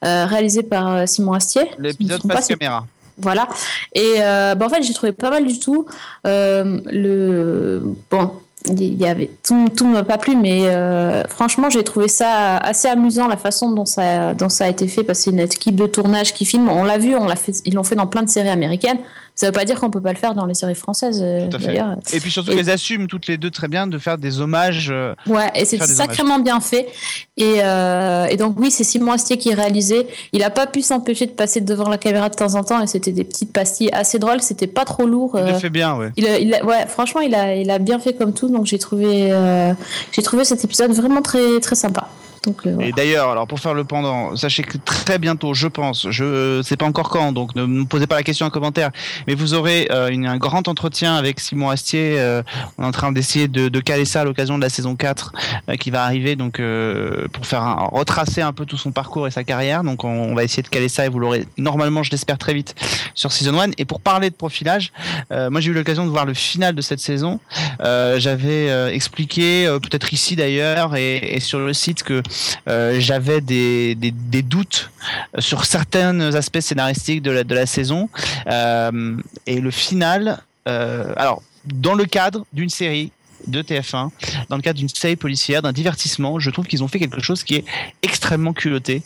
euh, réalisé par euh, Simon Astier. L'épisode face caméra. Voilà. Et euh, bah, en fait, j'ai trouvé pas mal du tout. Euh, le... Bon, il y avait... tout, tout m'a pas plu, mais euh, franchement, j'ai trouvé ça assez amusant, la façon dont ça, dont ça a été fait, parce que c'est une équipe de tournage qui filme. On l'a vu, on l'a fait... ils l'ont fait dans plein de séries américaines. Ça veut pas dire qu'on peut pas le faire dans les séries françaises, d'ailleurs. Et puis surtout, et... qu'elles assument toutes les deux très bien de faire des hommages. Euh, ouais, et c'est sacrément hommages. bien fait. Et, euh, et donc oui, c'est Simon Astier qui réalisait. Il a pas pu s'empêcher de passer devant la caméra de temps en temps, et c'était des petites pastilles assez drôles. C'était pas trop lourd. Il euh, le fait bien, ouais. Il, il, ouais, franchement, il a, il a bien fait comme tout. Donc j'ai trouvé, euh, j'ai trouvé cet épisode vraiment très, très sympa. Donc, euh, voilà. Et d'ailleurs, alors pour faire le pendant, sachez que très bientôt, je pense, je sais pas encore quand, donc ne me posez pas la question en commentaire, mais vous aurez euh, une, un grand entretien avec Simon Astier. Euh, on est en train d'essayer de, de caler ça à l'occasion de la saison quatre euh, qui va arriver, donc euh, pour faire un, retracer un peu tout son parcours et sa carrière. Donc on, on va essayer de caler ça et vous l'aurez normalement, je l'espère, très vite sur Season un. Et pour parler de Profilage, euh, moi j'ai eu l'occasion de voir le final de cette saison. Euh, j'avais euh, expliqué, euh, peut-être ici d'ailleurs et, et sur le site, que Euh, j'avais des, des, des doutes sur certains aspects scénaristiques de la, de la saison euh, et le final euh, alors dans le cadre d'une série de T F un, dans le cadre d'une série policière, d'un divertissement, je trouve qu'ils ont fait quelque chose qui est extrêmement culotté,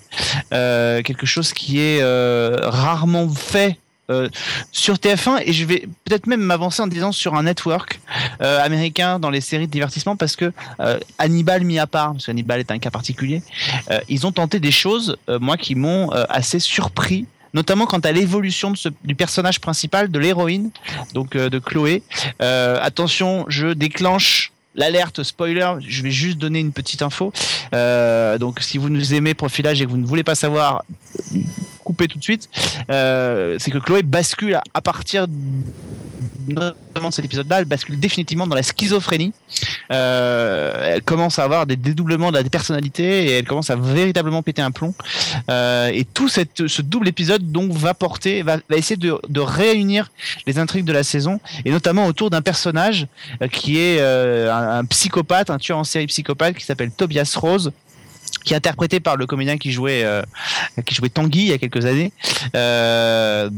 euh, quelque chose qui est euh, rarement fait euh, sur T F un, et je vais peut-être même m'avancer en disant sur un network euh, américain dans les séries de divertissement, parce que euh, Hannibal mis à part, parce que Hannibal est un cas particulier, euh, ils ont tenté des choses, euh, moi, qui m'ont euh, assez surpris, notamment quant à l'évolution de ce, du personnage principal, de l'héroïne, donc euh, de Chloé. Euh, attention, je déclenche l'alerte spoiler, je vais juste donner une petite info. Euh, donc si vous nous aimez Profilage et que vous ne voulez pas savoir, coupez tout de suite. Euh, c'est que Chloé bascule à, à partir de, notamment de cet épisode-là, elle bascule définitivement dans la schizophrénie. Euh, elle commence à avoir des dédoublements de la personnalité et elle commence à véritablement péter un plomb. Euh, et tout cette, ce double épisode donc va porter, va, va essayer de, de réunir les intrigues de la saison, et notamment autour d'un personnage qui est euh, un, un psychopathe, un tueur en série psychopathe qui s'appelle Tobias Rose, qui est interprété par le comédien qui jouait euh, qui jouait Tanguy il y a quelques années. Euh,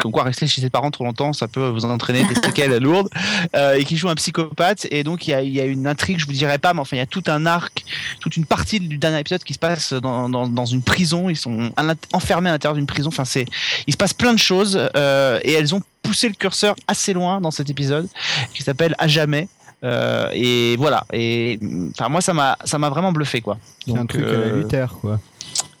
comme quoi rester chez ses parents trop longtemps, ça peut vous entraîner des séquelles lourdes, euh, et qui joue un psychopathe. Et donc il y a, il y a une intrigue, je vous dirais pas, mais enfin il y a tout un arc, toute une partie du dernier épisode qui se passe dans, dans, dans une prison. Ils sont enfermés à l'intérieur d'une prison. Enfin c'est, il se passe plein de choses, euh, et elles ont poussé le curseur assez loin dans cet épisode qui s'appelle À jamais. Euh, et voilà. Et enfin moi ça m'a ça m'a vraiment bluffé quoi. Donc, c'est un truc euh, à la Luther quoi.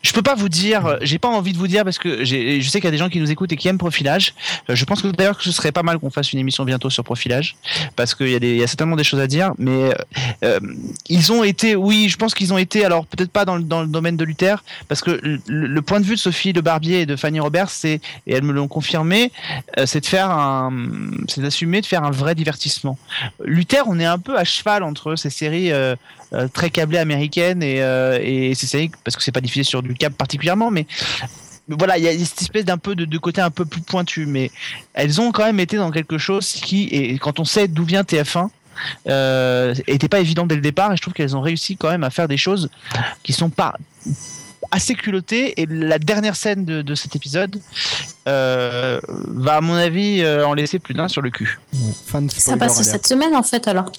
Je peux pas vous dire, j'ai pas envie de vous dire parce que j'ai, je sais qu'il y a des gens qui nous écoutent et qui aiment Profilage. Je pense que d'ailleurs que ce serait pas mal qu'on fasse une émission bientôt sur Profilage, parce qu'il y a des, il y a certainement des choses à dire. Mais euh, ils ont été, oui, je pense qu'ils ont été, alors peut-être pas dans le, dans le domaine de Luther, parce que le, le point de vue de Sophie Le Barbier et de Fanny Robert, c'est, et elles me l'ont confirmé, euh, c'est de faire un, c'est d'assumer de faire un vrai divertissement. Luther, on est un peu à cheval entre ces séries euh, euh, très câblées américaines et, euh, et ces séries, parce que c'est pas diffusé sur du Cap particulièrement, mais, mais voilà, il y a cette espèce d'un peu de, de côté un peu plus pointu, mais elles ont quand même été dans quelque chose qui, et quand on sait d'où vient T F un, euh, était pas évident dès le départ, et je trouve qu'elles ont réussi quand même à faire des choses qui sont pas assez culottées. Et la dernière scène de, de cet épisode euh, va à mon avis euh, en laisser plus d'un sur le cul. Fin de spoiler, ça passe cette semaine en fait. Alors,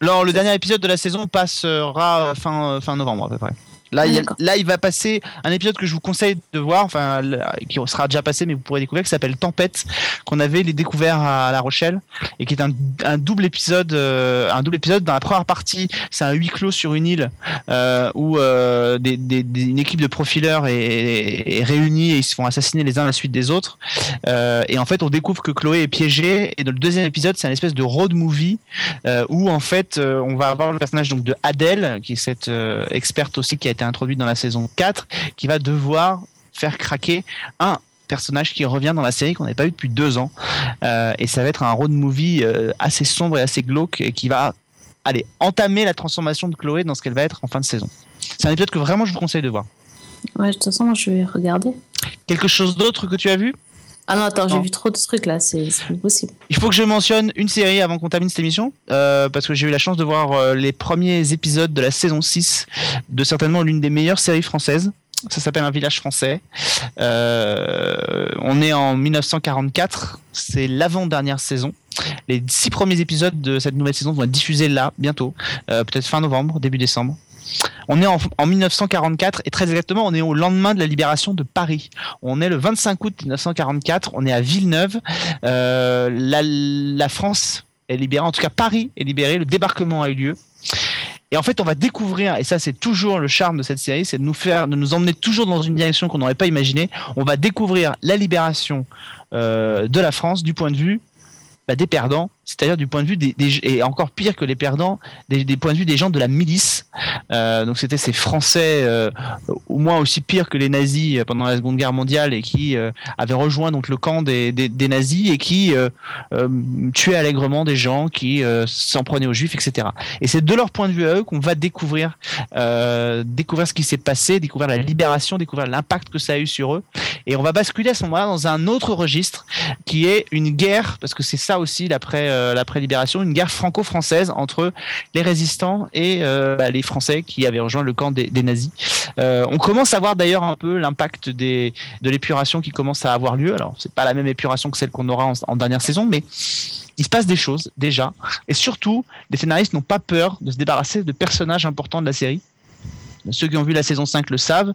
alors le dernier épisode de la saison passera fin, fin novembre à peu près. Là, il a, là, il va passer un épisode que je vous conseille de voir, enfin, qui sera déjà passé, mais vous pourrez découvrir, qui s'appelle Tempête, qu'on avait découvert à La Rochelle, et qui est un, un double épisode, euh, un double épisode dans la première partie. C'est un huis clos sur une île, euh, où euh, des, des, des, une équipe de profileurs est, est, est réunie et ils se font assassiner les uns à la suite des autres. Euh, et en fait, on découvre que Chloé est piégée. Et dans le deuxième épisode, c'est un espèce de road movie euh, où en fait, euh, on va avoir le personnage donc de Adèle, qui est cette euh, experte aussi qui a été introduite dans la saison quatre, qui va devoir faire craquer un personnage qui revient dans la série qu'on n'avait pas eu depuis deux ans, euh, et ça va être un road movie euh, assez sombre et assez glauque, et qui va aller entamer la transformation de Chloé dans ce qu'elle va être en fin de saison. C'est un épisode que vraiment je vous conseille de voir. Ouais, de toute façon moi je vais regarder. Quelque chose d'autre que tu as vu? Ah non, attends, non. J'ai vu trop de trucs là, c'est, c'est impossible. Il faut que je mentionne une série avant qu'on termine cette émission, euh, parce que j'ai eu la chance de voir euh, les premiers épisodes de la saison six de certainement l'une des meilleures séries françaises. Ça s'appelle Un village français. Euh, on est en dix-neuf cent quarante-quatre, c'est l'avant-dernière saison. Les six premiers épisodes de cette nouvelle saison vont être diffusés là, bientôt, euh, peut-être fin novembre, début décembre. On est en, en dix-neuf cent quarante-quatre, et très exactement on est au lendemain de la libération de Paris. On est le vingt-cinq août dix-neuf cent quarante-quatre, on est à Villeneuve. euh, la, la France est libérée, en tout cas Paris est libérée, le débarquement a eu lieu. Et en fait, on va découvrir, et ça c'est toujours le charme de cette série, c'est de nous faire, de nous emmener toujours dans une direction qu'on n'aurait pas imaginée. On va découvrir la libération euh, de la France du point de vue bah, des perdants, c'est-à-dire du point de vue des, des, et encore pire que les perdants, des, des points de vue des gens de la milice. Euh, donc c'était ces Français, euh, au moins aussi pires que les nazis pendant la Seconde Guerre mondiale, et qui euh, avaient rejoint donc le camp des, des, des nazis, et qui euh, euh, tuaient allègrement des gens, qui euh, s'en prenaient aux juifs, et cetera. Et c'est de leur point de vue à eux qu'on va découvrir, euh, découvrir ce qui s'est passé, découvrir la libération, découvrir l'impact que ça a eu sur eux. Et on va basculer à ce moment-là dans un autre registre qui est une guerre, parce que c'est ça aussi l'après. l'après-libération, une guerre franco-française entre les résistants et euh, bah, les Français qui avaient rejoint le camp des, des nazis. Euh, on commence à voir d'ailleurs un peu l'impact des, de l'épuration qui commence à avoir lieu. Alors, c'est pas la même épuration que celle qu'on aura en, en dernière saison, mais il se passe des choses déjà. Et surtout, les scénaristes n'ont pas peur de se débarrasser de personnages importants de la série. Ceux qui ont vu la saison cinq le savent.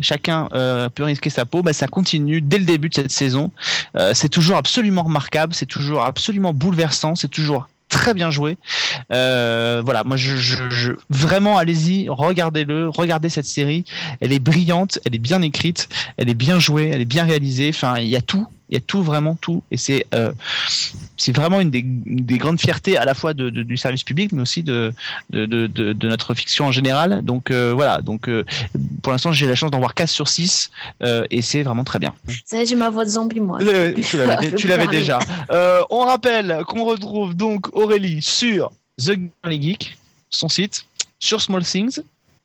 chacun euh, peut risquer sa peau, bah, ça continue dès le début de cette saison. Euh, c'est toujours absolument remarquable, c'est toujours absolument bouleversant, c'est toujours très bien joué. Euh, voilà, moi je, je, je vraiment allez-y, regardez-le, regardez cette série. Elle est brillante, elle est bien écrite, elle est bien jouée, elle est bien réalisée. Enfin, il y a tout, il y a tout vraiment tout, et c'est euh, c'est vraiment une des, des grandes fiertés à la fois de, de, du service public, mais aussi de de, de, de, de notre fiction en général. Donc euh, voilà, donc euh, pour l'instant j'ai la chance d'en voir quatre sur six, euh, et c'est vraiment très bien. Ça, j'ai ma voix de zombie moi. Le, tu l'avais, tu l'avais déjà. Euh, on rappelle qu'on retrouve donc Aurélie sur The Girly Geek, son site, sur Small Things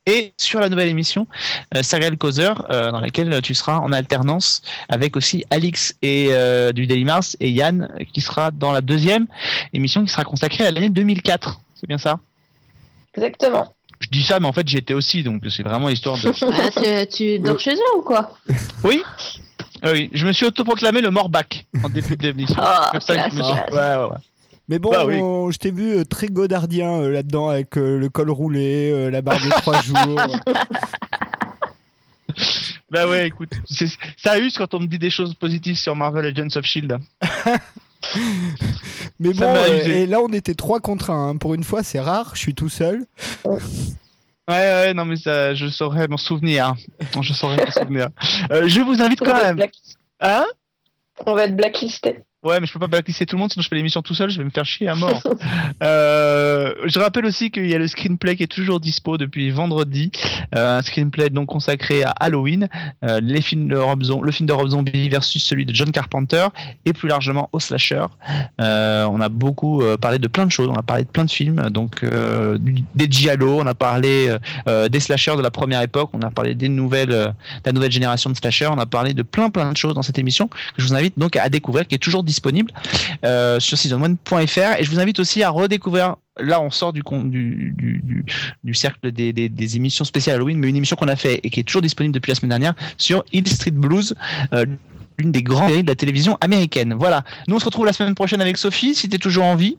et sur la nouvelle émission euh, Serial Causeur, euh, dans laquelle tu seras en alternance avec aussi Alix et euh, du Daily Mars et Yann, qui sera dans la deuxième émission qui sera consacrée à l'année deux mille quatre. C'est bien ça? Exactement. Je dis ça, mais en fait j'y étais aussi, donc c'est vraiment histoire de... Ah, tu, tu dors chez eux ou quoi? Oui. Euh, oui, je me suis autoproclamé le Morbac en début de l'émission. Ah, oh, c'est me... ouais, ouais, ouais. Mais bon, bah oui. on, je t'ai vu euh, très godardien euh, là-dedans, avec euh, le col roulé, euh, la barbe de trois jours. Bah ouais, écoute, c'est, ça use quand on me dit des choses positives sur Marvel Agents of S H I E L D. Mais ça bon, euh, et là on était trois contre un. Hein. Pour une fois, c'est rare, je suis tout seul. Ouais, ouais, non mais ça, je saurais m'en souvenir. Je saurais m'en souvenir. Euh, je vous invite on quand même. Hein? On va être blacklisté. Ouais, mais je peux pas blacklister tout le monde, sinon je fais l'émission tout seul, je vais me faire chier à mort. euh, je rappelle aussi qu'il y a le screenplay qui est toujours dispo depuis vendredi. Euh, un screenplay donc consacré à Halloween, euh, les films de Rob Zom- le film de Rob Zombie versus celui de John Carpenter, et plus largement au slasher. Euh, on a beaucoup euh, parlé de plein de choses, on a parlé de plein de films, donc euh, des giallo, on a parlé euh, des slashers de la première époque, on a parlé des nouvelles, euh, de la nouvelle génération de slashers, on a parlé de plein plein de choses dans cette émission que je vous invite donc à découvrir, qui est toujours disponible euh, sur season one point f r, et je vous invite aussi à redécouvrir. Là, on sort du, du, du, du cercle des, des, des émissions spéciales Halloween, mais une émission qu'on a fait et qui est toujours disponible depuis la semaine dernière sur Hill Street Blues, euh, l'une des grandes séries de la télévision américaine. Voilà. Nous, on se retrouve la semaine prochaine avec Sophie, si t'es toujours en vie.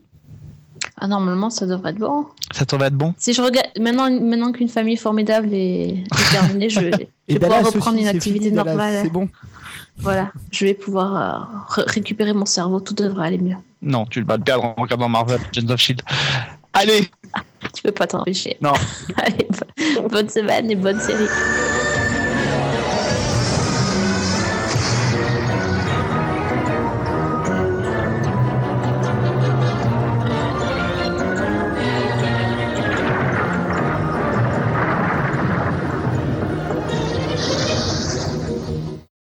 Ah, normalement, ça devrait être bon. Ça devrait être bon. Si je regarde maintenant, maintenant qu'une famille formidable est, est terminée, je, je vais pouvoir reprendre une activité normale. C'est bon. Voilà, je vais pouvoir euh, récupérer mon cerveau, tout devrait aller mieux. Non, tu vas le perdre en regardant Marvel Agents of S H I E L D. Allez. Tu peux pas t'empêcher. Non. Allez, bonne semaine et bonne série.